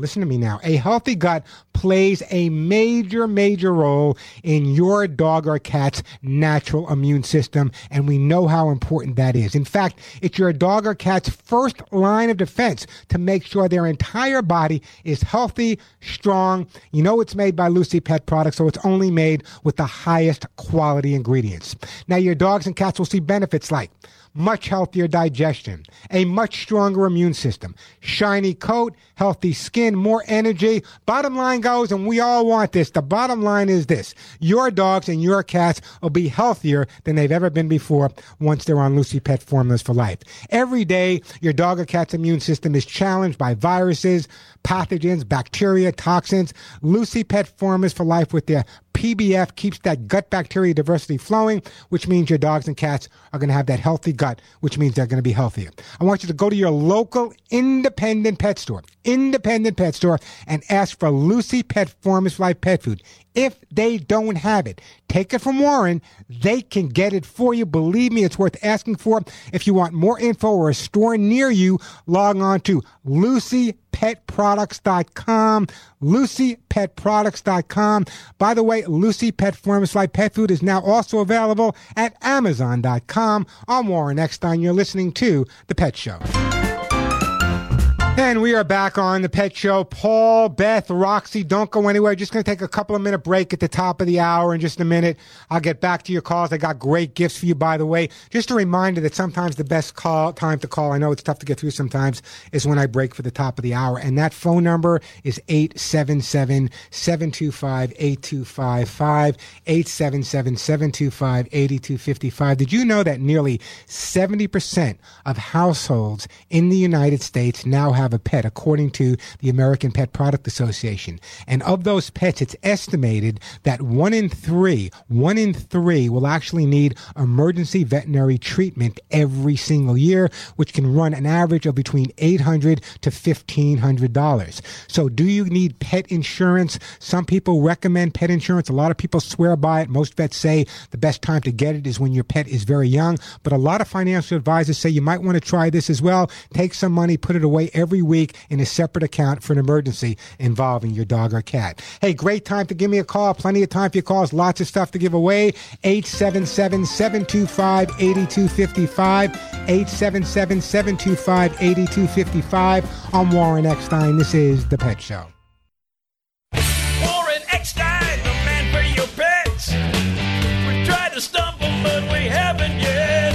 Listen to me now. A healthy gut plays a major, major role in your dog or cat's natural immune system, and we know how important that is. In fact, it's your dog or cat's first line of defense to make sure their entire body is healthy, strong. You know it's made by Lucy Pet Products, so it's only made with the highest quality ingredients. Now, your dogs and cats will see benefits like much healthier digestion, a much stronger immune system, shiny coat, healthy skin, more energy. Bottom line goes, and we all want this, the bottom line is this: your dogs and your cats will be healthier than they've ever been before once they're on Lucy Pet Formulas for Life. Every day, your dog or cat's immune system is challenged by viruses, pathogens, bacteria, toxins. Lucy Pet Formulas for Life with their PBF keeps that gut bacteria diversity flowing, which means your dogs and cats are going to have that healthy gut, which means they're going to be healthier. I want you to go to your local independent pet store, and ask for Lucy Pet Formulas for Life pet food. If they don't have it, take it from Warren. They can get it for you. Believe me, it's worth asking for. If you want more info or a store near you, log on to LucyPetProducts.com, LucyPetProducts.com. By the way, Lucy Pet Formulas for Life pet food is now also available at Amazon.com. I'm Warren Eckstein. You're listening to The Pet Show. And we are back on The Pet Show. Paul, Beth, Roxy, don't go anywhere. Just going to take a couple of minute break at the top of the hour in just a minute. I'll get back to your calls. I got great gifts for you, by the way. Just a reminder that sometimes the best time to call, I know it's tough to get through sometimes, is when I break for the top of the hour. And that phone number is 877-725-8255, 877-725-8255. Did you know that nearly 70% of households in the United States now have a pet, according to the American Pet Product Association? And of those pets, it's estimated that one in three will actually need emergency veterinary treatment every single year, which can run an average of between $800 to $1,500. So do you need pet insurance? Some people recommend pet insurance. A lot of people swear by it. Most vets say the best time to get it is when your pet is very young. But a lot of financial advisors say you might want to try this as well. Take some money, put it away every week in a separate account for an emergency involving your dog or cat. Hey, great time to give me a call. Plenty of time for your calls. Lots of stuff to give away. 877-725-8255. 877-725-8255. I'm Warren Eckstein. This is The Pet Show. Warren Eckstein, the man for your pets. We tried to stumble, but we haven't yet.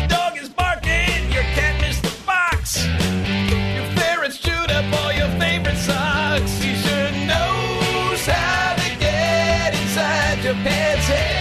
Your dog is barking, your cat missed the box. Your ferret's chewed up all your favorite socks. He sure knows how to get inside your pet's head.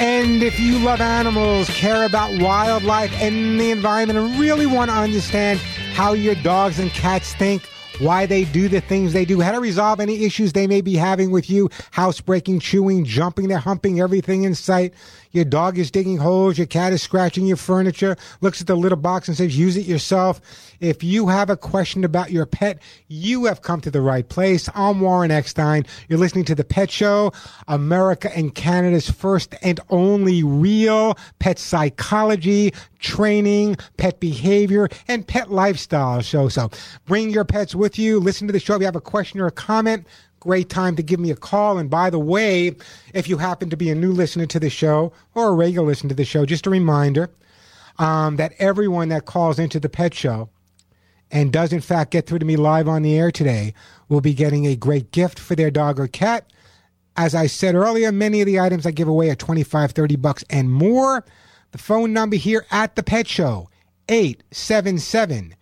And if you love animals, care about wildlife and the environment, and really want to understand how your dogs and cats think, why they do the things they do, how to resolve any issues they may be having with you, housebreaking, chewing, jumping, they're humping everything in sight. Your dog is digging holes, your cat is scratching your furniture, looks at the litter box and says, use it yourself. If you have a question about your pet, you have come to the right place. I'm Warren Eckstein. You're listening to The Pet Show, America and Canada's first and only real pet psychology, training, pet behavior, and pet lifestyle show. So bring your pets with you. Listen to the show. If you have a question or a comment, great time to give me a call. And by the way, if you happen to be a new listener to the show or a regular listener to the show, just a reminder that everyone that calls into The Pet Show and does in fact get through to me live on the air today will be getting a great gift for their dog or cat. As I said earlier, many of the items I give away are $25, $30 and more. The phone number here at The Pet Show, 877-725-8255,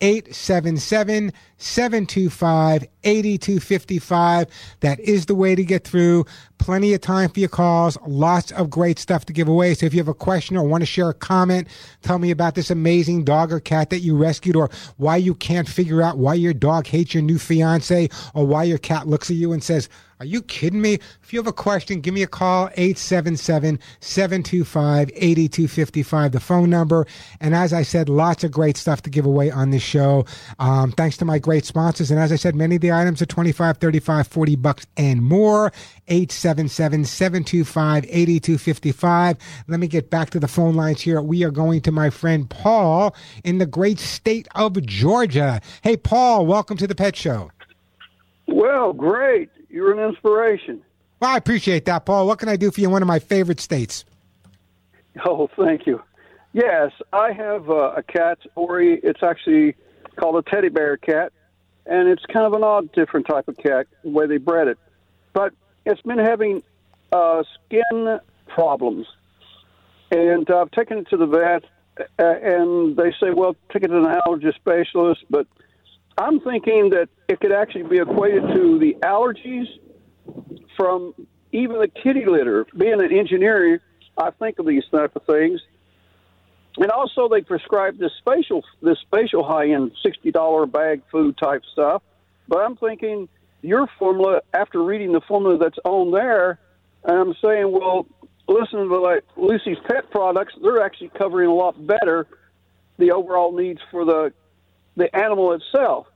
877-725-8255. That is the way to get through. Plenty of time for your calls. Lots of great stuff to give away. So if you have a question or want to share a comment, tell me about this amazing dog or cat that you rescued, or why you can't figure out why your dog hates your new fiance, or why your cat looks at you and says, are you kidding me? If you have a question, give me a call, 877-725-8255, the phone number. And as I said, lots of great stuff to give away on this show. Thanks to my great sponsors. And as I said, many of the items are $25, $35, $40 and more. 877-725-8255. Let me get back to the phone lines here. We are going to my friend Paul in the great state of Georgia. Hey, Paul, welcome to The Pet Show. Well, great. You're an inspiration. Well, I appreciate that, Paul. What can I do for you in one of my favorite states? Oh, thank you. Yes, I have a cat, Ori. It's actually called a teddy bear cat, and it's kind of an odd, different type of cat, the way they bred it. But it's been having skin problems, and I've taken it to the vet, and they say, well, take it to an allergy specialist, but I'm thinking that it could actually be equated to the allergies from even the kitty litter. Being an engineer, I think of these type of things. And also they prescribe this facial high-end $60 bag food type stuff. But I'm thinking your formula, after reading the formula that's on there, and I'm saying, well, listen to like Lucy's Pet Products, they're actually covering a lot better the overall needs for the animal itself.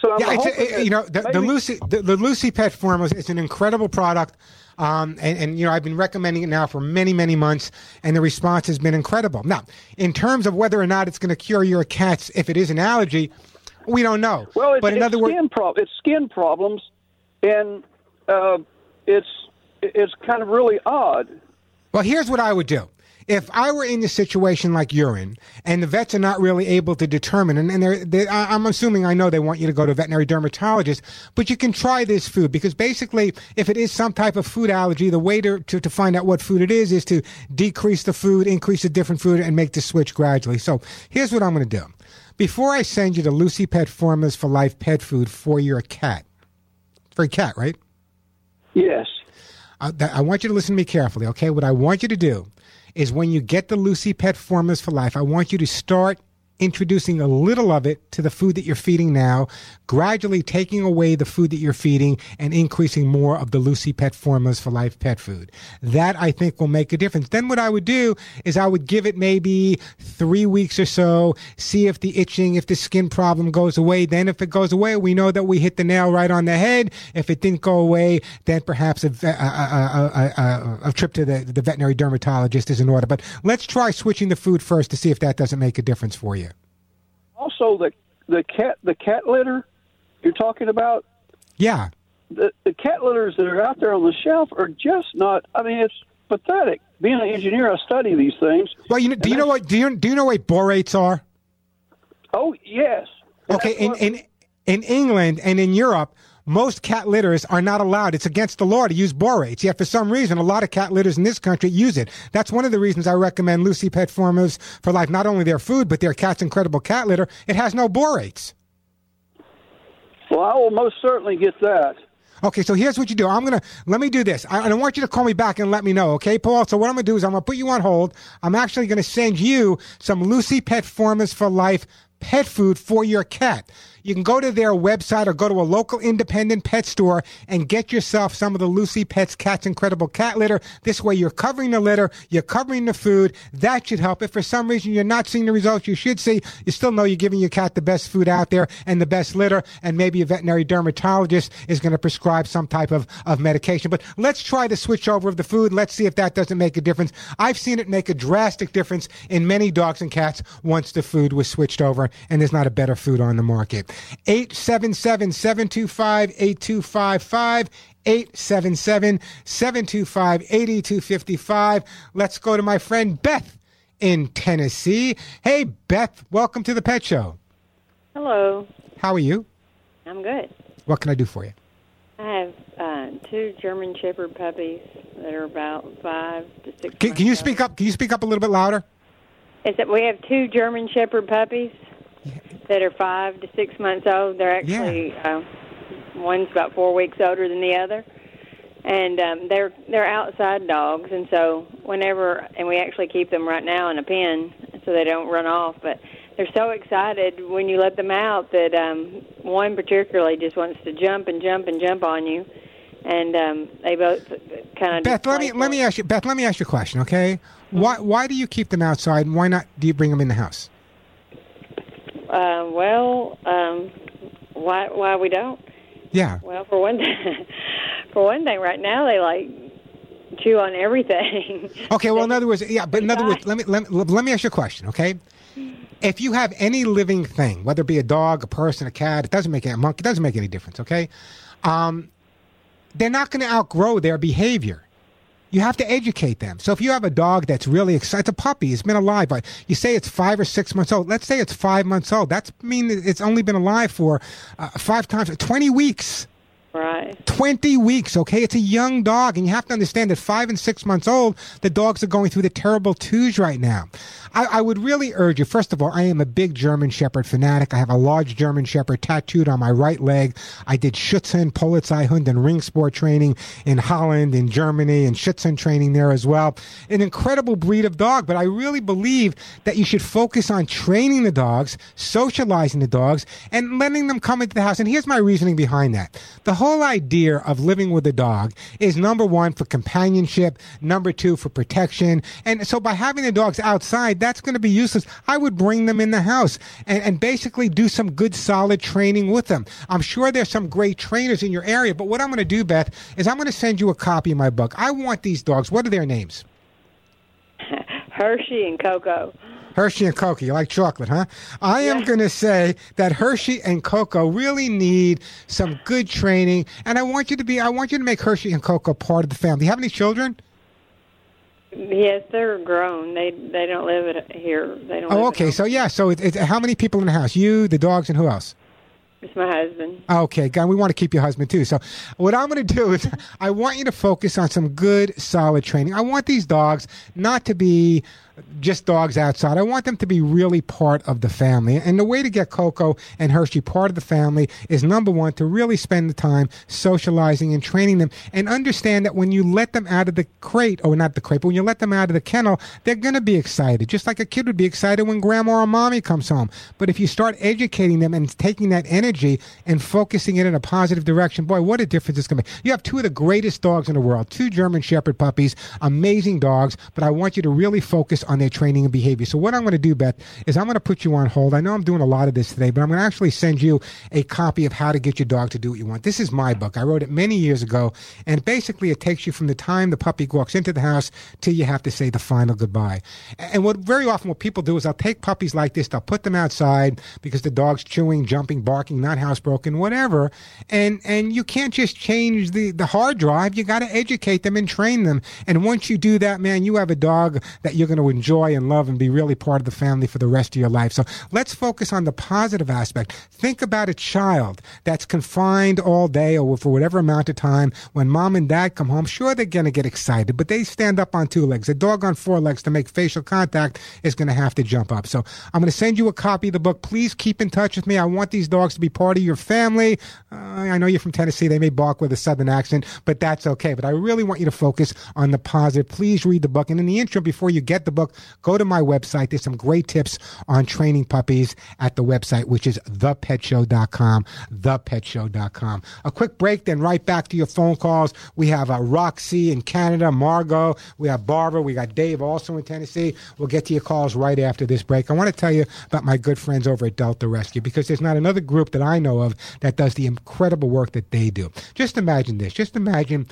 So I'm hoping, you know, the Lucy Pet Formulas is an incredible product. And you know, I've been recommending it now for many, many months, and the response has been incredible. Now, in terms of whether or not it's going to cure your cats if it is an allergy, we don't know. Well, it's skin problems, and it's kind of really odd. Well, here's what I would do. If I were in this situation like you're in, and the vets are not really able to determine, and I'm assuming I know they want you to go to a veterinary dermatologist, but you can try this food, because basically if it is some type of food allergy, the way to find out what food it is to decrease the food, increase a different food, and make the switch gradually. So here's what I'm going to do. Before I send you the Lucy Pet Formulas for Life pet food for your cat, right? Yes. I want you to listen to me carefully, okay? What I want you to do is when you get the Lucy Pet Formulas for Life, I want you to start introducing a little of it to the food that you're feeding now, gradually taking away the food that you're feeding and increasing more of the Lucy Pet Formulas for Life pet food. That, I think, will make a difference. Then what I would do is I would give it maybe 3 weeks or so, see if the itching, if the skin problem goes away. Then if it goes away, we know that we hit the nail right on the head. If it didn't go away, then perhaps a trip to the veterinary dermatologist is in order. But let's try switching the food first to see if that doesn't make a difference for you. Also, the cat litter you're talking about? Yeah. The cat litters that are out there on the shelf are just not. I mean, it's pathetic. Being an engineer, I study these things. Well, do you know what borates are? Oh yes. Okay. In England and in Europe, most cat litters are not allowed. It's against the law to use borates. Yet for some reason, a lot of cat litters in this country use it. That's one of the reasons I recommend Lucy Pet Formulas for Life, not only their food, but their Cat's Incredible Cat Litter. It has no borates. Well, I will most certainly get that. Okay, so here's what you do. Let me do this. I want you to call me back and let me know, okay, Paul? So what I'm going to do is I'm going to put you on hold. I'm actually going to send you some Lucy Pet Formulas for Life pet food for your cat. You can go to their website or go to a local independent pet store and get yourself some of the Lucy Pet's Cat's Incredible Cat Litter. This way you're covering the litter, you're covering the food. That should help. If for some reason you're not seeing the results you should see, you still know you're giving your cat the best food out there and the best litter, and maybe a veterinary dermatologist is going to prescribe some type of medication. But let's try the switch over of the food. Let's see if that doesn't make a difference. I've seen it make a drastic difference in many dogs and cats once the food was switched over and there's not a better food on the market. 877-725-8255, 877-725-8255. Let's go to my friend Beth in Tennessee. Hey, Beth, welcome to the Pet Show. Hello. How are you? I'm good. What can I do for you? I have two German Shepherd puppies that are about 5 to 6 months. Can you speak up? Can you speak up a little bit louder? Is that we have two German Shepherd puppies that are 5 to 6 months old. They're actually one's about 4 weeks older than the other, and they're outside dogs. And so we actually keep them right now in a pen so they don't run off. But they're so excited when you let them out that one particularly just wants to jump on you, and they both kind of. Beth, let me ask you a question, okay? Why do you keep them outside, and why not do you bring them in the house? Why we don't? Yeah. Well, for one thing, right now they like chew on everything. Okay. Well, let me ask you a question. Okay. If you have any living thing, whether it be a dog, a person, a cat, it doesn't make any difference. Okay. They're not going to outgrow their behavior. You have to educate them. So if you have a dog that's really excited, it's a puppy, it's been alive, but you say it's 5 or 6 months old. Let's say it's 5 months old. That means it's only been alive for 20 weeks. Right. 20 weeks, okay? It's a young dog, and you have to understand that 5 and 6 months old, the dogs are going through the terrible twos right now. I would really urge you, first of all, I am a big German Shepherd fanatic. I have a large German Shepherd tattooed on my right leg. I did Schutzhund, Polizeihund, and Ring Sport training in Holland, in Germany, and Schutzhund training there as well. An incredible breed of dog, but I really believe that you should focus on training the dogs, socializing the dogs, and letting them come into the house. And here's my reasoning behind that. The whole idea of living with a dog is, number one, for companionship, number two, for protection. And so by having the dogs outside, that's going to be useless. I would bring them in the house and basically do some good, solid training with them. I'm sure there's some great trainers in your area, but what I'm going to do, Beth, is I'm going to send you a copy of my book. I want these dogs. What are their names? Hershey and Coco. Hershey and Coco. You like chocolate, huh? I am going to say that Hershey and Coco really need some good training, and I want you to make Hershey and Coco part of the family. Do you have any children? Yes, they're grown. They don't live here. They don't. Oh, okay. So yeah. So it's how many people in the house? You, the dogs, and who else? It's my husband. Okay, God, we want to keep your husband, too. So what I'm going to do is I want you to focus on some good, solid training. I want these dogs not to be just dogs outside. I want them to be really part of the family. And the way to get Coco and Hershey part of the family is, number one, to really spend the time socializing and training them, and understand that when you let them out of the crate, or not the crate, but when you let them out of the kennel, they're going to be excited, just like a kid would be excited when grandma or mommy comes home. But if you start educating them and taking that energy and focusing it in a positive direction, boy, what a difference it's going to make. You have two of the greatest dogs in the world, two German Shepherd puppies, amazing dogs, but I want you to really focus on their training and behavior. So what I'm going to do, Beth, is I'm going to put you on hold. I know I'm doing a lot of this today, but I'm going to actually send you a copy of How to Get Your Dog to Do What You Want. This is my book. I wrote it many years ago, and basically it takes you from the time the puppy walks into the house till you have to say the final goodbye. And very often what people do is they'll take puppies like this, they'll put them outside because the dog's chewing, jumping, barking, not housebroken, whatever, and you can't just change the hard drive. You got to educate them and train them. And once you do that, man, you have a dog that you're going to enjoy and love and be really part of the family for the rest of your life. So let's focus on the positive aspect. Think about a child that's confined all day or for whatever amount of time. When mom and dad come home, sure, they're going to get excited, but they stand up on two legs. A dog on four legs to make facial contact is going to have to jump up. So I'm going to send you a copy of the book. Please keep in touch with me. I want these dogs to be part of your family. I know you're from Tennessee. They may bark with a southern accent, but that's okay. But I really want you to focus on the positive. Please read the book. And in the interim, before you get the book, go to my website. There's some great tips on training puppies at the website, which is thepetshow.com, thepetshow.com. A quick break, then right back to your phone calls. We have Roxy in Canada, Margot. We have Barbara. We got Dave also in Tennessee. We'll get to your calls right after this break. I want to tell you about my good friends over at Delta Rescue, because there's not another group that I know of that does the incredible work that they do. Just imagine this. Just imagine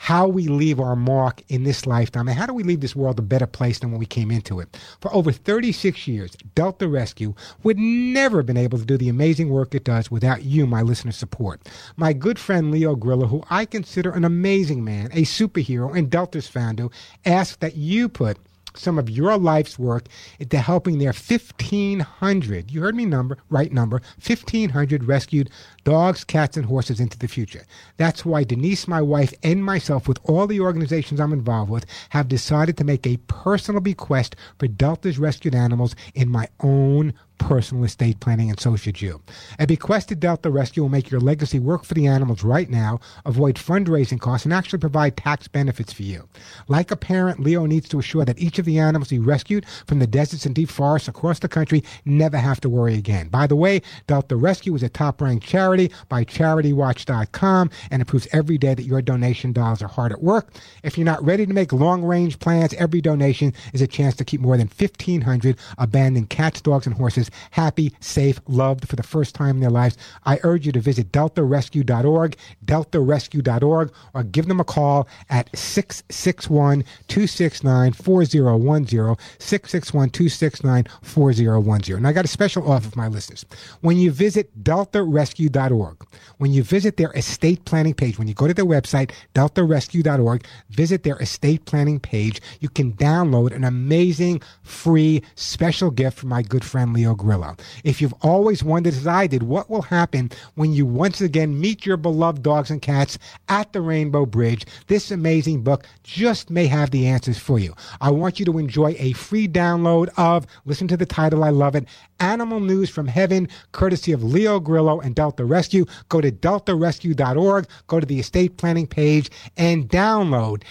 how we leave our mark in this lifetime, and how do we leave this world a better place than when we came into it. For over 36 years, Delta Rescue would never have been able to do the amazing work it does without you, my listener support. My good friend Leo Grillo, who I consider an amazing man, a superhero, and Delta's founder, asked that you put some of your life's work into helping their 1,500, you heard me number, 1,500 rescued dogs, cats, and horses into the future. That's why Denise, my wife, and myself, with all the organizations I'm involved with, have decided to make a personal bequest for Delta's rescued animals in my own personal estate planning, and so should you. A bequest to Delta Rescue will make your legacy work for the animals right now, avoid fundraising costs, and actually provide tax benefits for you. Like a parent, Leo needs to assure that each of the animals he rescued from the deserts and deep forests across the country never have to worry again. By the way, Delta Rescue is a top-ranked charity by CharityWatch.com, and it proves every day that your donation dollars are hard at work. If you're not ready to make long-range plans, every donation is a chance to keep more than 1,500 abandoned cats, dogs, and horses happy, safe, loved for the first time in their lives. I urge you to visit deltarescue.org, deltarescue.org, or give them a call at 661-269-4010, 661-269-4010. And I got a special offer for my listeners. When you visit deltarescue.org, when you visit their estate planning page, when you go to their website, deltarescue.org, visit their estate planning page, you can download an amazing, free, special gift from my good friend Leo Grillo. If you've always wondered, as I did, what will happen when you once again meet your beloved dogs and cats at the Rainbow Bridge, this amazing book just may have the answers for you. I want you to enjoy a free download of, listen to the title, I love it, Animal News from Heaven, courtesy of Leo Grillo and Delta Rescue. Go to deltarescue.org, go to the estate planning page, and download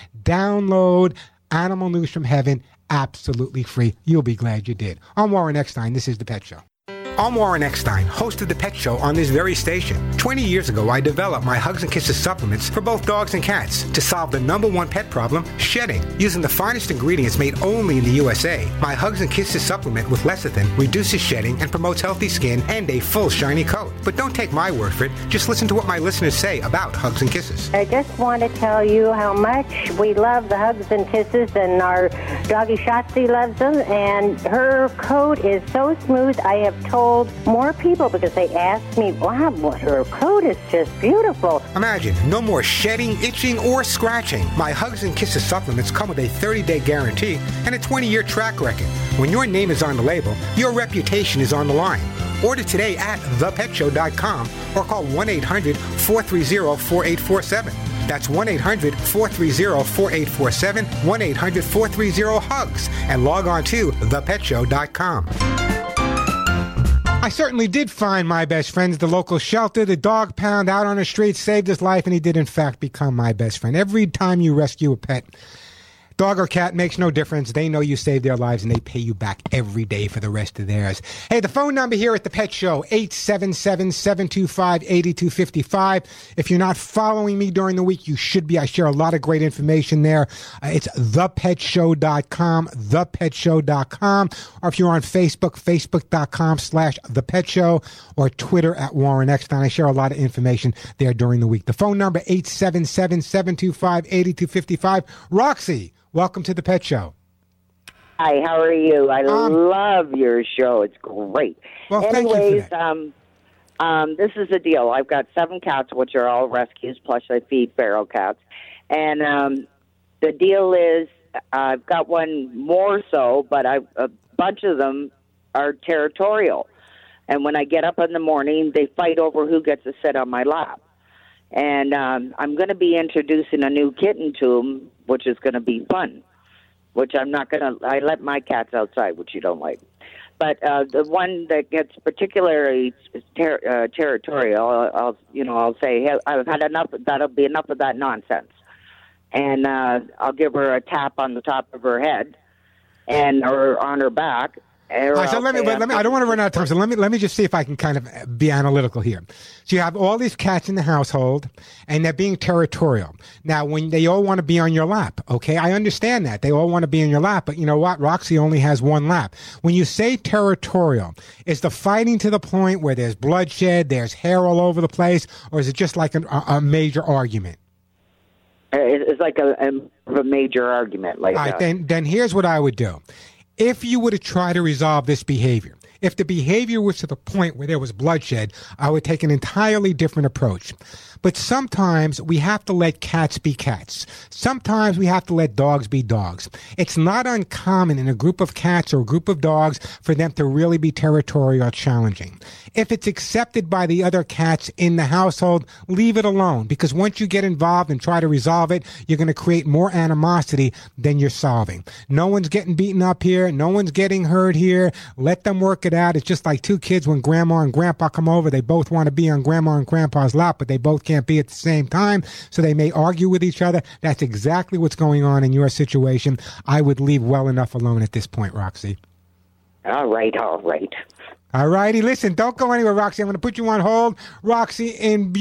Animal News from Heaven, absolutely free. You'll be glad you did. I'm Warren Eckstein. This is The Pet Show. I'm Warren Eckstein, host of The Pet Show on this very station. 20 years ago, I developed my Hugs and Kisses supplements for both dogs and cats to solve the number one pet problem, shedding, using the finest ingredients made only in the USA. My Hugs and Kisses supplement with lecithin reduces shedding and promotes healthy skin and a full, shiny coat. But don't take my word for it. Just listen to what my listeners say about Hugs and Kisses. I just want to tell you how much we love the Hugs and Kisses, and our doggy Shotzi loves them, and her coat is so smooth. I have told more people because they asked me, wow, her coat is just beautiful. Imagine, no more shedding, itching, or scratching. My Hugs and Kisses supplements come with a 30-day guarantee and a 20-year track record. When your name is on the label, your reputation is on the line. Order today at thepetshow.com or call 1-800-430-4847. That's 1-800-430-4847, 1-800-430-HUGS, and log on to thepetshow.com. I certainly did find my best friend at the local shelter. The dog pound out on the street saved his life, and he did, in fact, become my best friend. Every time you rescue a pet, dog or cat, makes no difference. They know you saved their lives, and they pay you back every day for the rest of theirs. Hey, the phone number here at The Pet Show, 877-725-8255. If you're not following me during the week, you should be. I share a lot of great information there. It's thepetshow.com, thepetshow.com. Or if you're on Facebook, facebook.com/thepetshow, or Twitter at Warren Eckstein. I share a lot of information there during the week. The phone number, 877-725-8255. Roxy, welcome to The Pet Show. Hi, how are you? I love your show. It's great. Well, anyways, thank you for that. This is the deal. I've got 7 cats, which are all rescues, plus I feed feral cats. And the deal is I've got one more so, but a bunch of them are territorial. And when I get up in the morning, they fight over who gets to sit on my lap. And I'm going to be introducing a new kitten to him, which is going to be fun, which I'm not going to... I let my cats outside, which you don't like. But the one that gets particularly territorial, I'll say, hey, I've had enough. That'll be enough of that nonsense. And I'll give her a tap on the top of her head and or on her back. Right, so let me. I don't want to run out of time. So let me just see if I can kind of be analytical here. So you have all these cats in the household, and they're being territorial. Now, when they all want to be on your lap, okay, I understand that they all want to be in your lap. But you know what? Roxy only has one lap. When you say territorial, is the fighting to the point where there's bloodshed, there's hair all over the place, or is it just like a major argument? It's like a major argument. Like all right, then here's what I would do. If you were to try to resolve this behavior, if the behavior was to the point where there was bloodshed, I would take an entirely different approach. But sometimes we have to let cats be cats. Sometimes we have to let dogs be dogs. It's not uncommon in a group of cats or a group of dogs for them to really be territorial or challenging. If it's accepted by the other cats in the household, leave it alone, because once you get involved and try to resolve it, you're going to create more animosity than you're solving. No one's getting beaten up here. No one's getting hurt here. Let them work it out. It's just like two kids when grandma and grandpa come over. They both want to be on grandma and grandpa's lap, but they both can't be at the same time, so they may argue with each other. That's exactly what's going on in your situation. I would leave well enough alone at this point, Roxy. All right. All righty. Listen, don't go anywhere, Roxy. I'm going to put you on hold. Roxy's in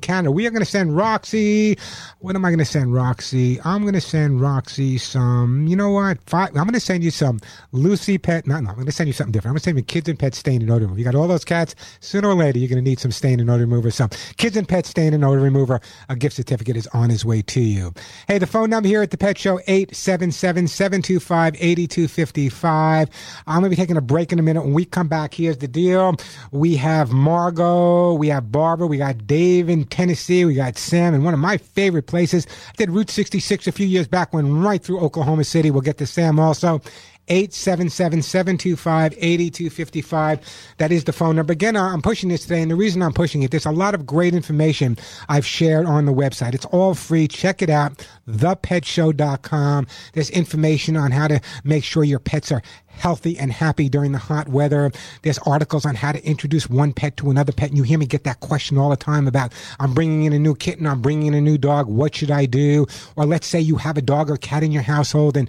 Canada. We are going to send Roxy. What am I going to send Roxy? I'm going to send Roxy some, you know what? I'm going to send you some Lucy Pet. No, I'm going to send you something different. I'm going to send you Kids and Pets Stain and Odor Remover. You got all those cats. Sooner or later, you're going to need some Stain and Odor Remover. Some Kids and Pets Stain and Odor Remover. A gift certificate is on his way to you. Hey, the phone number here at The Pet Show, 877-725-8255. I'm going to be taking a break in a minute. When we come back, here's the deal. We have Margot, we have Barbara, we got Dave in Tennessee, we got Sam in one of my favorite places. I did Route 66 a few years back, went right through Oklahoma City. We'll get to Sam also. 877-725-8255. That is the phone number. Again, I'm pushing this today, and the reason I'm pushing it, there's a lot of great information I've shared on the website. It's all free. Check it out, thepetshow.com. There's information on how to make sure your pets are healthy and happy during the hot weather. There's articles on how to introduce one pet to another pet. And you hear me get that question all the time about, I'm bringing in a new kitten, I'm bringing in a new dog, what should I do? Or let's say you have a dog or cat in your household and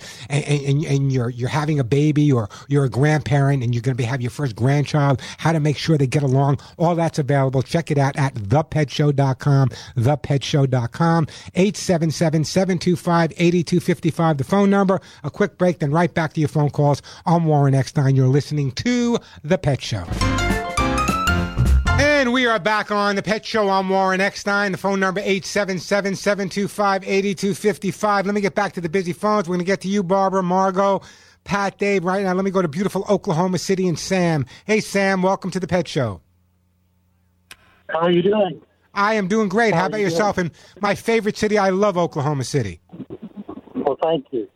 you're having a baby, or you're a grandparent and you're going to have your first grandchild, how to make sure they get along. All that's available. Check it out at thepetshow.com, thepetshow.com, 877-725-8255, the phone number. A quick break, then right back to your phone calls. I'm Warren Eckstein. You're listening to The Pet Show. And we are back on The Pet Show. I'm Warren Eckstein. The phone number 877-725-8255. Let me get back to the busy phones. We're going to get to you, Barbara, Margot, Pat, Dave, right now. Let me go to beautiful Oklahoma City and Sam. Hey, Sam, welcome to The Pet Show. How are you doing? I am doing great. How about yourself? And my favorite city, I love Oklahoma City. Well, thank you.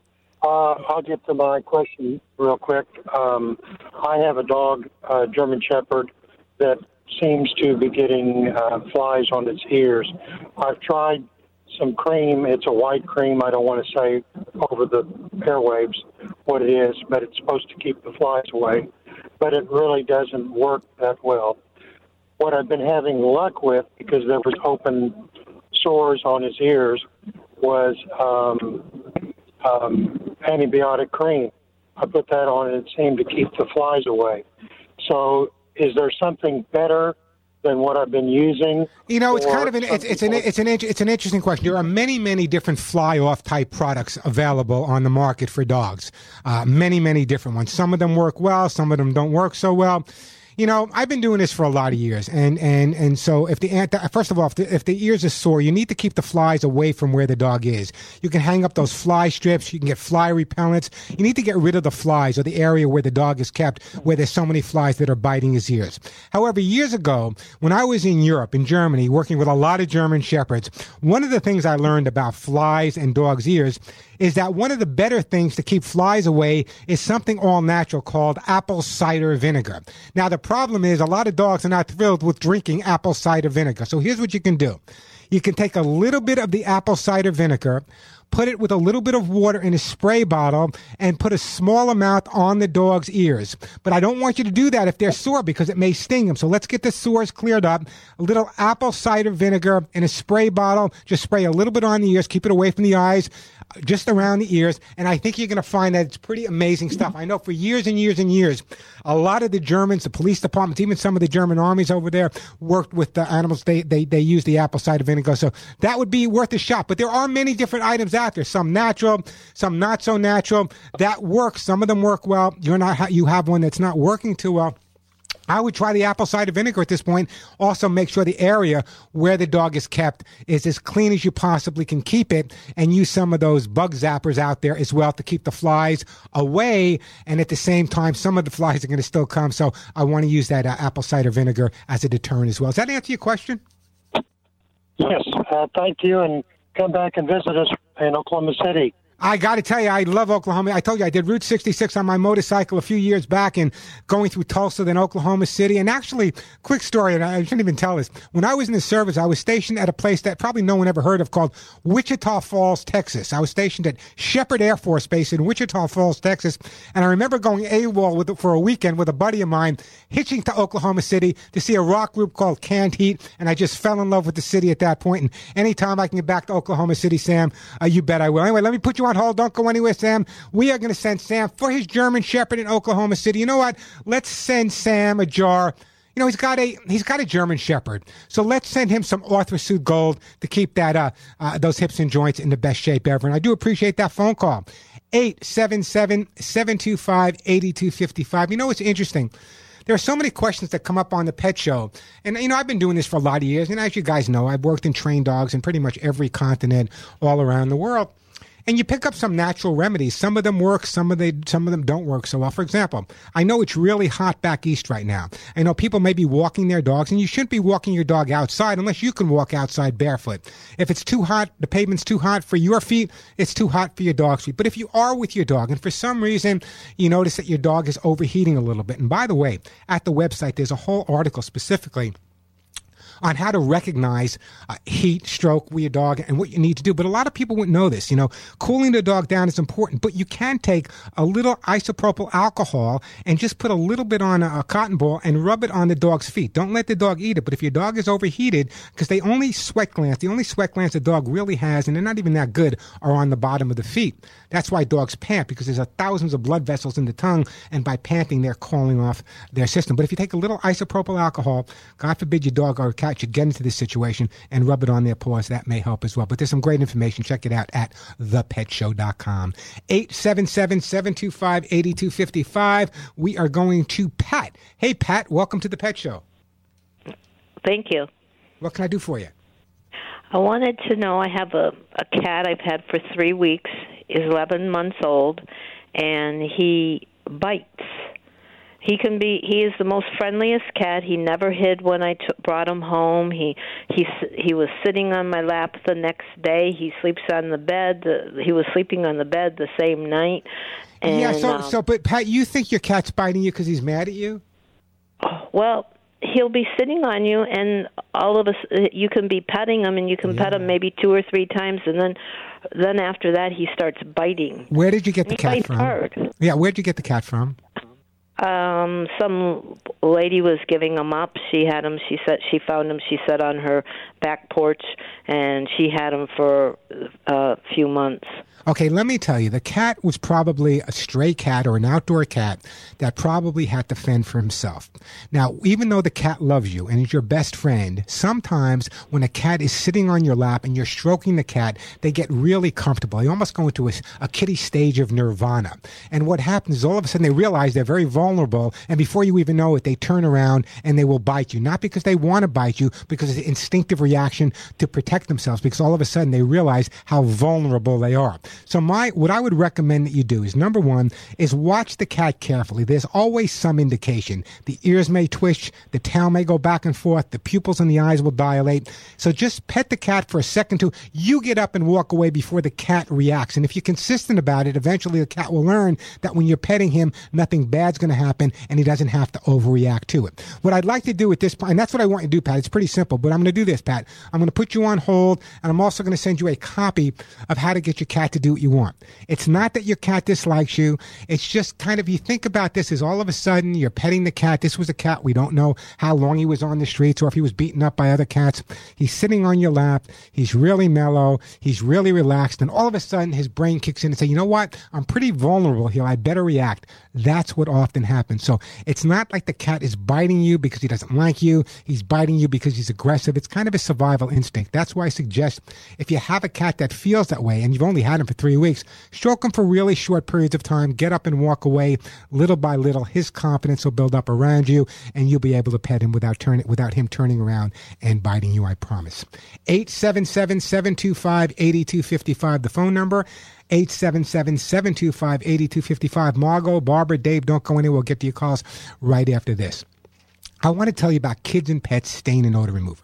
I'll get to my question real quick. I have a dog, a German Shepherd, that seems to be getting flies on its ears. I've tried some cream. It's a white cream. I don't want to say over the airwaves what it is, but it's supposed to keep the flies away. But it really doesn't work that well. What I've been having luck with, because there was open sores on his ears, was antibiotic cream. I put that on and it seemed to keep the flies away. So is there something better than what I've been using? You know, it's kind of an interesting question. There are many different fly-off type products available on the market for dogs. Many different ones. Some of them work well, some of them don't work so well. You know, I've been doing this for a lot of years, and so first of all, if the ears are sore, you need to keep the flies away from where the dog is. You can hang up those fly strips. You can get fly repellents. You need to get rid of the flies or the area where the dog is kept, where there's so many flies that are biting his ears. However, years ago, when I was in Europe, in Germany, working with a lot of German Shepherds, one of the things I learned about flies and dogs' ears is that one of the better things to keep flies away is something all natural called apple cider vinegar. Now, the problem is a lot of dogs are not thrilled with drinking apple cider vinegar. So here's what you can do. You can take a little bit of the apple cider vinegar, put it with a little bit of water in a spray bottle, and put a small amount on the dog's ears. But I don't want you to do that if they're sore, because it may sting them. So let's get the sores cleared up. A little apple cider vinegar in a spray bottle. Just spray a little bit on the ears. Keep it away from the eyes, just around the ears. And I think you're going to find that it's pretty amazing stuff. I know for years and years and years, a lot of the Germans, the police departments, even some of the German armies over there worked with the animals. They use the apple cider vinegar. So that would be worth a shot. But there are many different items out there. Some natural, some not so natural. That works. Some of them work well. You have one that's not working too well. I would try the apple cider vinegar at this point. Also, make sure the area where the dog is kept is as clean as you possibly can keep it, and use some of those bug zappers out there as well to keep the flies away. And at the same time, some of the flies are going to still come. So I want to use that apple cider vinegar as a deterrent as well. Does that answer your question? Yes. Thank you, and come back and visit us in Oklahoma City. I got to tell you, I love Oklahoma. I told you I did Route 66 on my motorcycle a few years back, and going through Tulsa, then Oklahoma City. And actually, quick story, and I shouldn't even tell this. When I was in the service, I was stationed at a place that probably no one ever heard of called Wichita Falls, Texas. I was stationed at Shepherd Air Force Base in Wichita Falls, Texas. And I remember going AWOL for a weekend with a buddy of mine, hitching to Oklahoma City to see a rock group called Canned Heat. And I just fell in love with the city at that point. And anytime I can get back to Oklahoma City, Sam, you bet I will. Anyway, let me put you on hold. Don't go anywhere, Sam. We are going to send Sam for his German Shepherd in Oklahoma City. You know what? Let's send Sam a jar. You know, he's got a German Shepherd. So let's send him some Arthro Suit Gold to keep that those hips and joints in the best shape ever. And I do appreciate that phone call. 877-725-8255. You know, it's interesting. There are so many questions that come up on the Pet Show. And, you know, I've been doing this for a lot of years. And as you guys know, I've worked and trained dogs in pretty much every continent all around the world. And you pick up some natural remedies. Some of them work, some of them don't work so well. For example, I know it's really hot back east right now. I know people may be walking their dogs, and you shouldn't be walking your dog outside unless you can walk outside barefoot. If it's too hot, the pavement's too hot for your feet, it's too hot for your dog's feet. But if you are with your dog, and for some reason you notice that your dog is overheating a little bit, and by the way, at the website, there's a whole article specifically on how to recognize heat stroke with your dog and what you need to do. But a lot of people wouldn't know this. You know, cooling the dog down is important, but you can take a little isopropyl alcohol and just put a little bit on a cotton ball and rub it on the dog's feet. Don't let the dog eat it. But if your dog is overheated, because the only sweat glands the dog really has, and they're not even that good, are on the bottom of the feet. That's why dogs pant, because there's thousands of blood vessels in the tongue, and by panting, they're calling off their system. But if you take a little isopropyl alcohol, God forbid your dog or cat should get into this situation, and rub it on their paws, that may help as well. But there's some great information. Check it out at thepetshow.com. 877-725-8255. We are going to Pat. Hey, Pat, welcome to The Pet Show. Thank you. What can I do for you? I wanted to know, I have a cat I've had for 3 weeks, is 11 months old, and he bites. He is the most friendliest cat. He never hid when I brought him home. He was sitting on my lap the next day. He sleeps on the bed. He was sleeping on the bed the same night. And, yeah. But Pat, you think your cat's biting you because he's mad at you? Well, he'll be sitting on you, and all of us, you can be petting him, and you can pet him maybe 2 or 3 times, and then after that, he starts biting. Where did you get the cat from? Hard. Yeah, where did you get the cat from? Some lady was giving him up. She had him. She said she found him. She said on her back porch, and she had him for a few months. Okay, let me tell you, the cat was probably a stray cat or an outdoor cat that probably had to fend for himself. Now, even though the cat loves you and is your best friend, sometimes when a cat is sitting on your lap and you're stroking the cat, they get really comfortable. They almost go into a kitty stage of nirvana. And what happens is all of a sudden they realize they're very vulnerable, and before you even know it, they turn around and they will bite you. Not because they want to bite you, because it's an instinctive reaction to protect themselves, because all of a sudden they realize how vulnerable they are. So what I would recommend that you do is, number one, is watch the cat carefully. There's always some indication. The ears may twitch, the tail may go back and forth, the pupils in the eyes will dilate. So just pet the cat for a second or two. You get up and walk away before the cat reacts. And if you're consistent about it, eventually the cat will learn that when you're petting him, nothing bad's going to happen and he doesn't have to overreact to it. What I'd like to do at this point, and that's what I want you to do, Pat, it's pretty simple, but I'm going to do this, Pat. I'm going to put you on hold, and I'm also going to send you a copy of how to get your cat to do what you want. It's not that your cat dislikes you. It's just kind of, you think about this as all of a sudden you're petting the cat. This was a cat. We don't know how long he was on the streets or if he was beaten up by other cats. He's sitting on your lap. He's really mellow. He's really relaxed. And all of a sudden his brain kicks in and say, you know what? I'm pretty vulnerable here. I better react. That's what often happens. So it's not like the cat is biting you because he doesn't like you. He's biting you because he's aggressive. It's kind of a survival instinct. That's why I suggest if you have a cat that feels that way and you've only had him for 3 weeks, stroke him for really short periods of time, get up and walk away little by little. His confidence will build up around you, and you'll be able to pet him without him turning around and biting you, I promise. 877-725-8255, the phone number. 877-725-8255. Margot, Barbara, Dave, don't go anywhere. We'll get to your calls right after this. I want to tell you about Kids and Pets Stain and Odor Remover.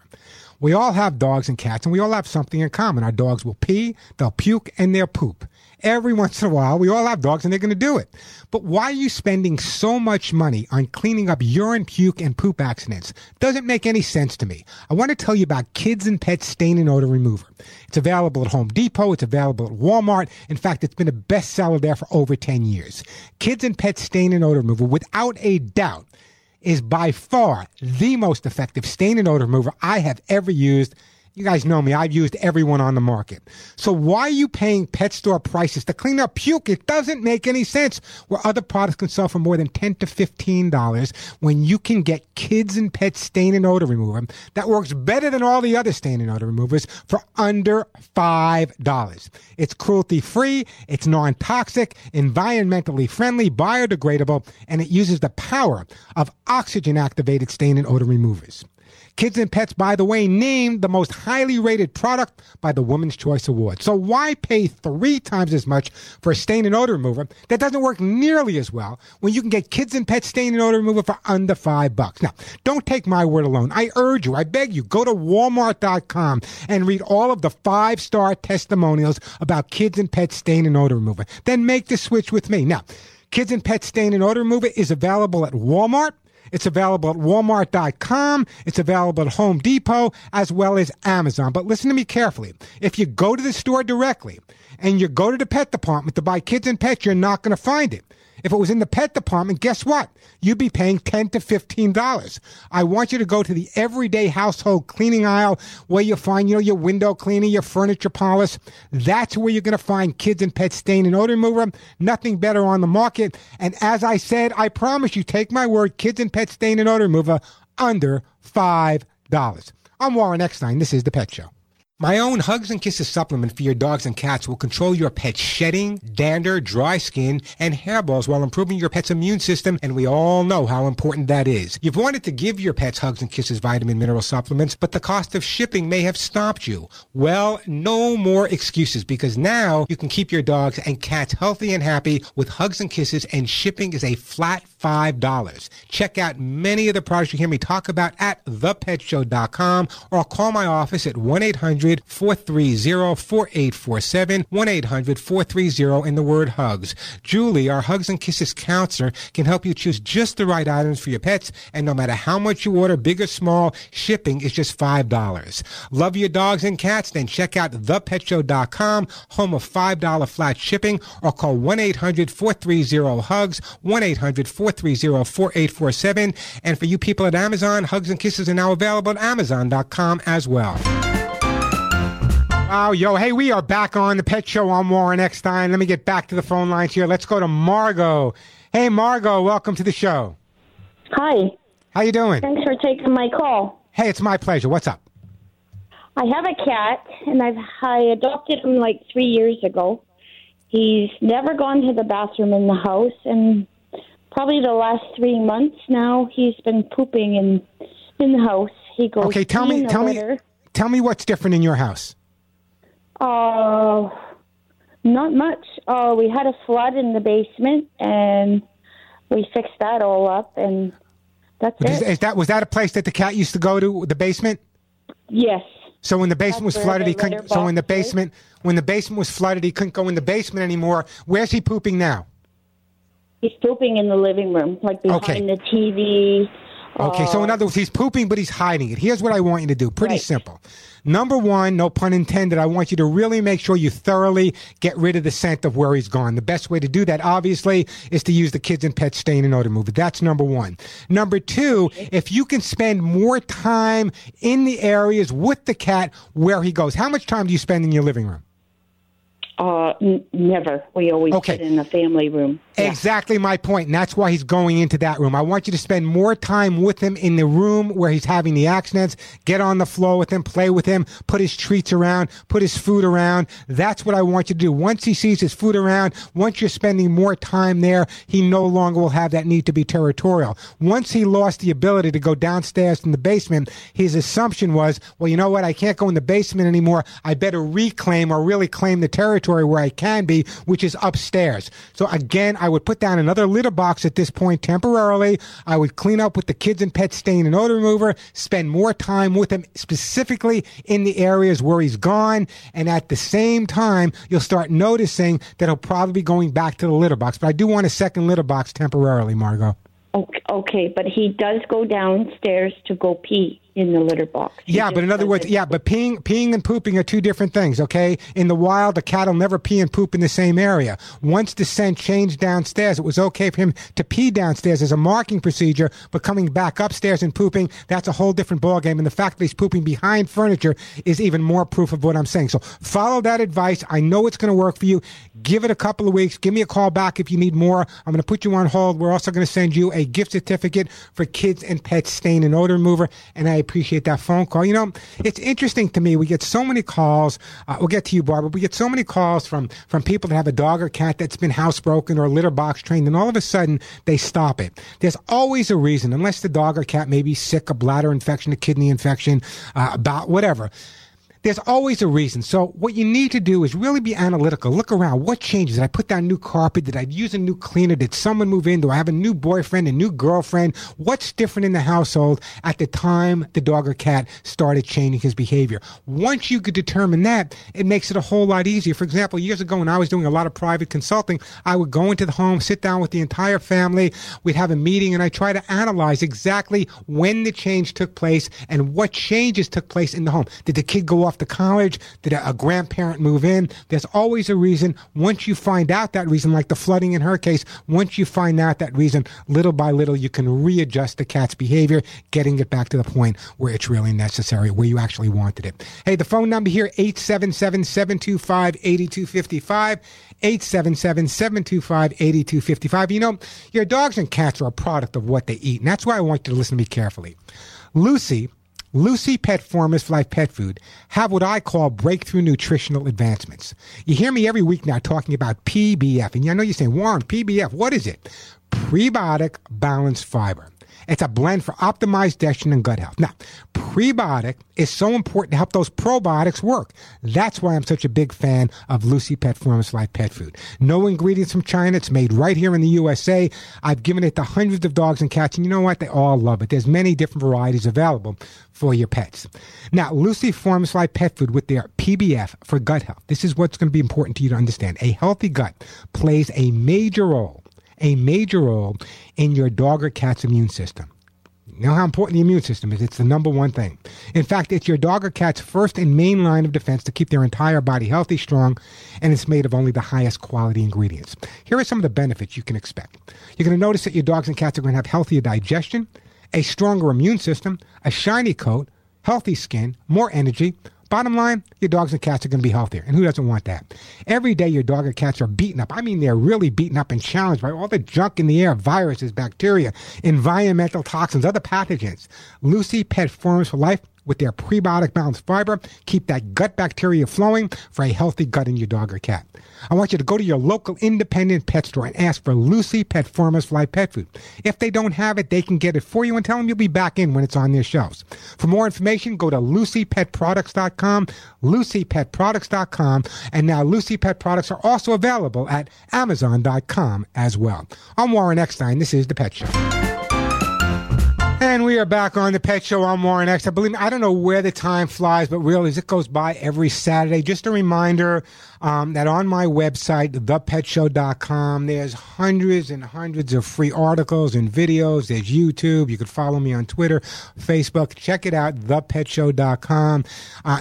We all have dogs and cats, and we all have something in common. Our dogs will pee, they'll puke, and they'll poop. Every once in a while, we all have dogs, and they're going to do it. But why are you spending so much money on cleaning up urine, puke, and poop accidents? Doesn't make any sense to me. I want to tell you about Kids and Pets Stain and Odor Remover. It's available at Home Depot. It's available at Walmart. In fact, it's been a bestseller there for over 10 years. Kids and Pets Stain and Odor Remover, without a doubt, is by far the most effective stain and odor remover I have ever used. You guys know me. I've used everyone on the market. So why are you paying pet store prices to clean up puke? It doesn't make any sense. Where other products can sell for more than $10 to $15 when you can get Kids and Pets Stain and Odor Remover that works better than all the other stain and odor removers for under $5. It's cruelty-free, it's non-toxic, environmentally friendly, biodegradable, and it uses the power of oxygen-activated stain and odor removers. Kids and Pets, by the way, named the most highly rated product by the Women's Choice Award. So why pay 3 times as much for a stain and odor remover that doesn't work nearly as well when you can get Kids and Pets Stain and Odor Remover for under $5? Now, don't take my word alone. I urge you, I beg you, go to Walmart.com and read all of the 5-star testimonials about Kids and Pets Stain and Odor Remover. Then make the switch with me. Now, Kids and Pets Stain and Odor Remover is available at Walmart. It's available at Walmart.com. It's available at Home Depot as well as Amazon. But listen to me carefully. If you go to the store directly and you go to the pet department to buy kids and pets, you're not going to find it. If it was in the pet department, guess what? You'd be paying $10 to $15. I want you to go to the everyday household cleaning aisle where you'll find, your window cleaner, your furniture polish. That's where you're going to find Kids and Pets Stain and Odor Remover. Nothing better on the market. And as I said, I promise you, take my word, Kids and Pets Stain and Odor Remover under $5. I'm Warren Eckstein. This is The Pet Show. My own Hugs and Kisses supplement for your dogs and cats will control your pet's shedding, dander, dry skin, and hairballs while improving your pet's immune system, and we all know how important that is. You've wanted to give your pets Hugs and Kisses vitamin mineral supplements, but the cost of shipping may have stopped you. Well, no more excuses, because now you can keep your dogs and cats healthy and happy with Hugs and Kisses, and shipping is a flat $5. Check out many of the products you hear me talk about at thepetshow.com, or call my office at 1-800-430-4847, 1-800-430 in the word HUGS. Julie, our Hugs and Kisses counselor, can help you choose just the right items for your pets, and no matter how much you order, big or small, shipping is just $5. Love your dogs and cats? Then check out thepetshow.com, home of $5 flat shipping, or call 1-800-430-HUGS, 1-800-430-4847. And for you people at Amazon, Hugs and Kisses are now available at amazon.com as well. Oh, yo, hey, we are back on The Pet Show. I'm Warren Eckstein. Let me get back to the phone lines here. Let's go to Margo. Hey, Margo, welcome to the show. Hi. How you doing? Thanks for taking my call. Hey, it's my pleasure. What's up? I have a cat, and I adopted him like 3 years ago. He's never gone to the bathroom in the house, and probably the last 3 months now, he's been pooping in the house. He goes. Okay, tell me what's different in your house. Oh, not much. Oh, we had a flood in the basement, and we fixed that all up, and that's it. Was that a place that the cat used to go to, the basement? Yes. So when the basement was flooded, he couldn't. So in the basement, when the basement was flooded, he couldn't go in the basement anymore. Where's he pooping now? He's pooping in the living room, like behind the TV. Okay, so in other words, he's pooping, but he's hiding it. Here's what I want you to do. Pretty simple. Number one, no pun intended, I want you to really make sure you thoroughly get rid of the scent of where he's gone. The best way to do that, obviously, is to use the Kids and Pets Stain and Odor Remover. That's number one. Number two, if you can spend more time in the areas with the cat where he goes. How much time do you spend in your living room? Never. We always sit in the family room. Yeah. Exactly my point, and that's why he's going into that room. I want you to spend more time with him in the room where he's having the accidents. Get on the floor with him, play with him, put his treats around, put his food around. That's what I want you to do. Once he sees his food around, once you're spending more time there, he no longer will have that need to be territorial. Once he lost the ability to go downstairs in the basement, his assumption was, well, you know what? I can't go in the basement anymore. I better reclaim or really claim the territory where I can be, which is upstairs. So again, I would put down another litter box at this point temporarily. I would clean up with the Kids and Pets Stain and Odor Remover, spend more time with him specifically in the areas where he's gone, and at the same time, you'll start noticing that he'll probably be going back to the litter box. But I do want a second litter box temporarily, Margo. Okay, but he does go downstairs to go pee in the litter box. Yeah, but in other words, but peeing and pooping are two different things, okay? In the wild, the cat will never pee and poop in the same area. Once the scent changed downstairs, it was okay for him to pee downstairs as a marking procedure, but coming back upstairs and pooping, that's a whole different ballgame. And the fact that he's pooping behind furniture is even more proof of what I'm saying. So follow that advice. I know it's going to work for you. Give it a couple of weeks. Give me a call back if you need more. I'm going to put you on hold. We're also going to send you a gift certificate for Kids and Pets Stain and Odor Remover, and I appreciate that phone call. You know, it's interesting to me. We get so many calls. We'll get to you, Barbara. We get so many calls from people that have a dog or cat that's been housebroken or litter box trained, and all of a sudden they stop it. There's always a reason, unless the dog or cat may be sick, a bladder infection, a kidney infection, about whatever. There's always a reason. So what you need to do is really be analytical. Look around. What changes? Did I put down new carpet? Did I use a new cleaner? Did someone move in? Do I have a new boyfriend, a new girlfriend? What's different in the household at the time the dog or cat started changing his behavior? Once you could determine that, it makes it a whole lot easier. For example, years ago when I was doing a lot of private consulting, I would go into the home, sit down with the entire family. We'd have a meeting, and I try to analyze exactly when the change took place and what changes took place in the home. Did the kid go off to college? Did a grandparent move in? There's always a reason. Once you find out that reason, like the flooding in her case, once you find out that reason, little by little, you can readjust the cat's behavior, getting it back to the point where it's really necessary, where you actually wanted it. Hey, the phone number here, 877-725-8255, 877-725-8255. You know, your dogs and cats are a product of what they eat, and that's why I want you to listen to me carefully. Lucy Pet Formulas for Life Pet Food have what I call breakthrough nutritional advancements. You hear me every week now talking about PBF, and I know you're saying, Warren, PBF, what is it? Prebiotic Balanced Fiber. It's a blend for optimized digestion and gut health. Now, prebiotic is so important to help those probiotics work. That's why I'm such a big fan of Lucy Pet Formulas for Life Pet Food. No ingredients from China. It's made right here in the USA. I've given it to hundreds of dogs and cats, and you know what? They all love it. There's many different varieties available for your pets. Now, Lucy Formulas for Life Pet Food with their PBF for gut health. This is what's going to be important to you to understand. A healthy gut plays a major role in your dog or cat's immune system. You know how important the immune system is. It's the number one thing. In fact, it's your dog or cat's first and main line of defense to keep their entire body healthy, strong, and it's made of only the highest quality ingredients. Here are some of the benefits you can expect. You're going to notice that your dogs and cats are going to have healthier digestion, a stronger immune system, a shiny coat, healthy skin, more energy. Bottom line, your dogs and cats are going to be healthier. And who doesn't want that? Every day, your dog or cats are beaten up. I mean, they're really beaten up and challenged by all the junk in the air, viruses, bacteria, environmental toxins, other pathogens. Lucy Pet Formulas for Life with their prebiotic balanced fiber. Keep that gut bacteria flowing for a healthy gut in your dog or cat. I want you to go to your local independent pet store and ask for Lucy Pet Formulas for Life Pet Food. If they don't have it, they can get it for you and tell them you'll be back in when it's on their shelves. For more information, go to LucyPetProducts.com, LucyPetProducts.com, and now Lucy Pet Products are also available at Amazon.com as well. I'm Warren Eckstein. This is The Pet Show. And we are back on The Pet Show. I'm Warren Eckstein. Believe me, I don't know where the time flies, but really, as it goes by every Saturday, just a reminder that on my website, thepetshow.com, there's hundreds and hundreds of free articles and videos. There's YouTube. You can follow me on Twitter, Facebook. Check it out, thepetshow.com.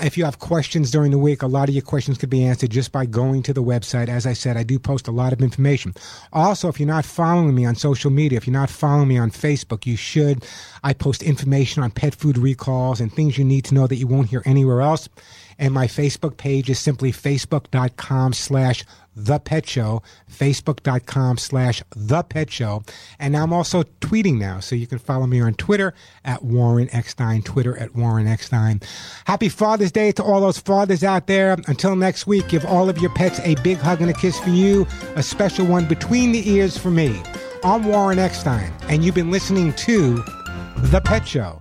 If you have questions during the week, a lot of your questions could be answered just by going to the website. As I said, I do post a lot of information. Also, if you're not following me on social media, if you're not following me on Facebook, you should. I post information on pet food recalls and things you need to know that you won't hear anywhere else. And my Facebook page is simply facebook.com/thepetshow, facebook.com/thepetshow. And I'm also tweeting now, so you can follow me on Twitter at Warren Eckstein, Twitter at Warren Eckstein. Happy Father's Day to all those fathers out there. Until next week, give all of your pets a big hug and a kiss for you, a special one between the ears for me. I'm Warren Eckstein, and you've been listening to The Pet Show.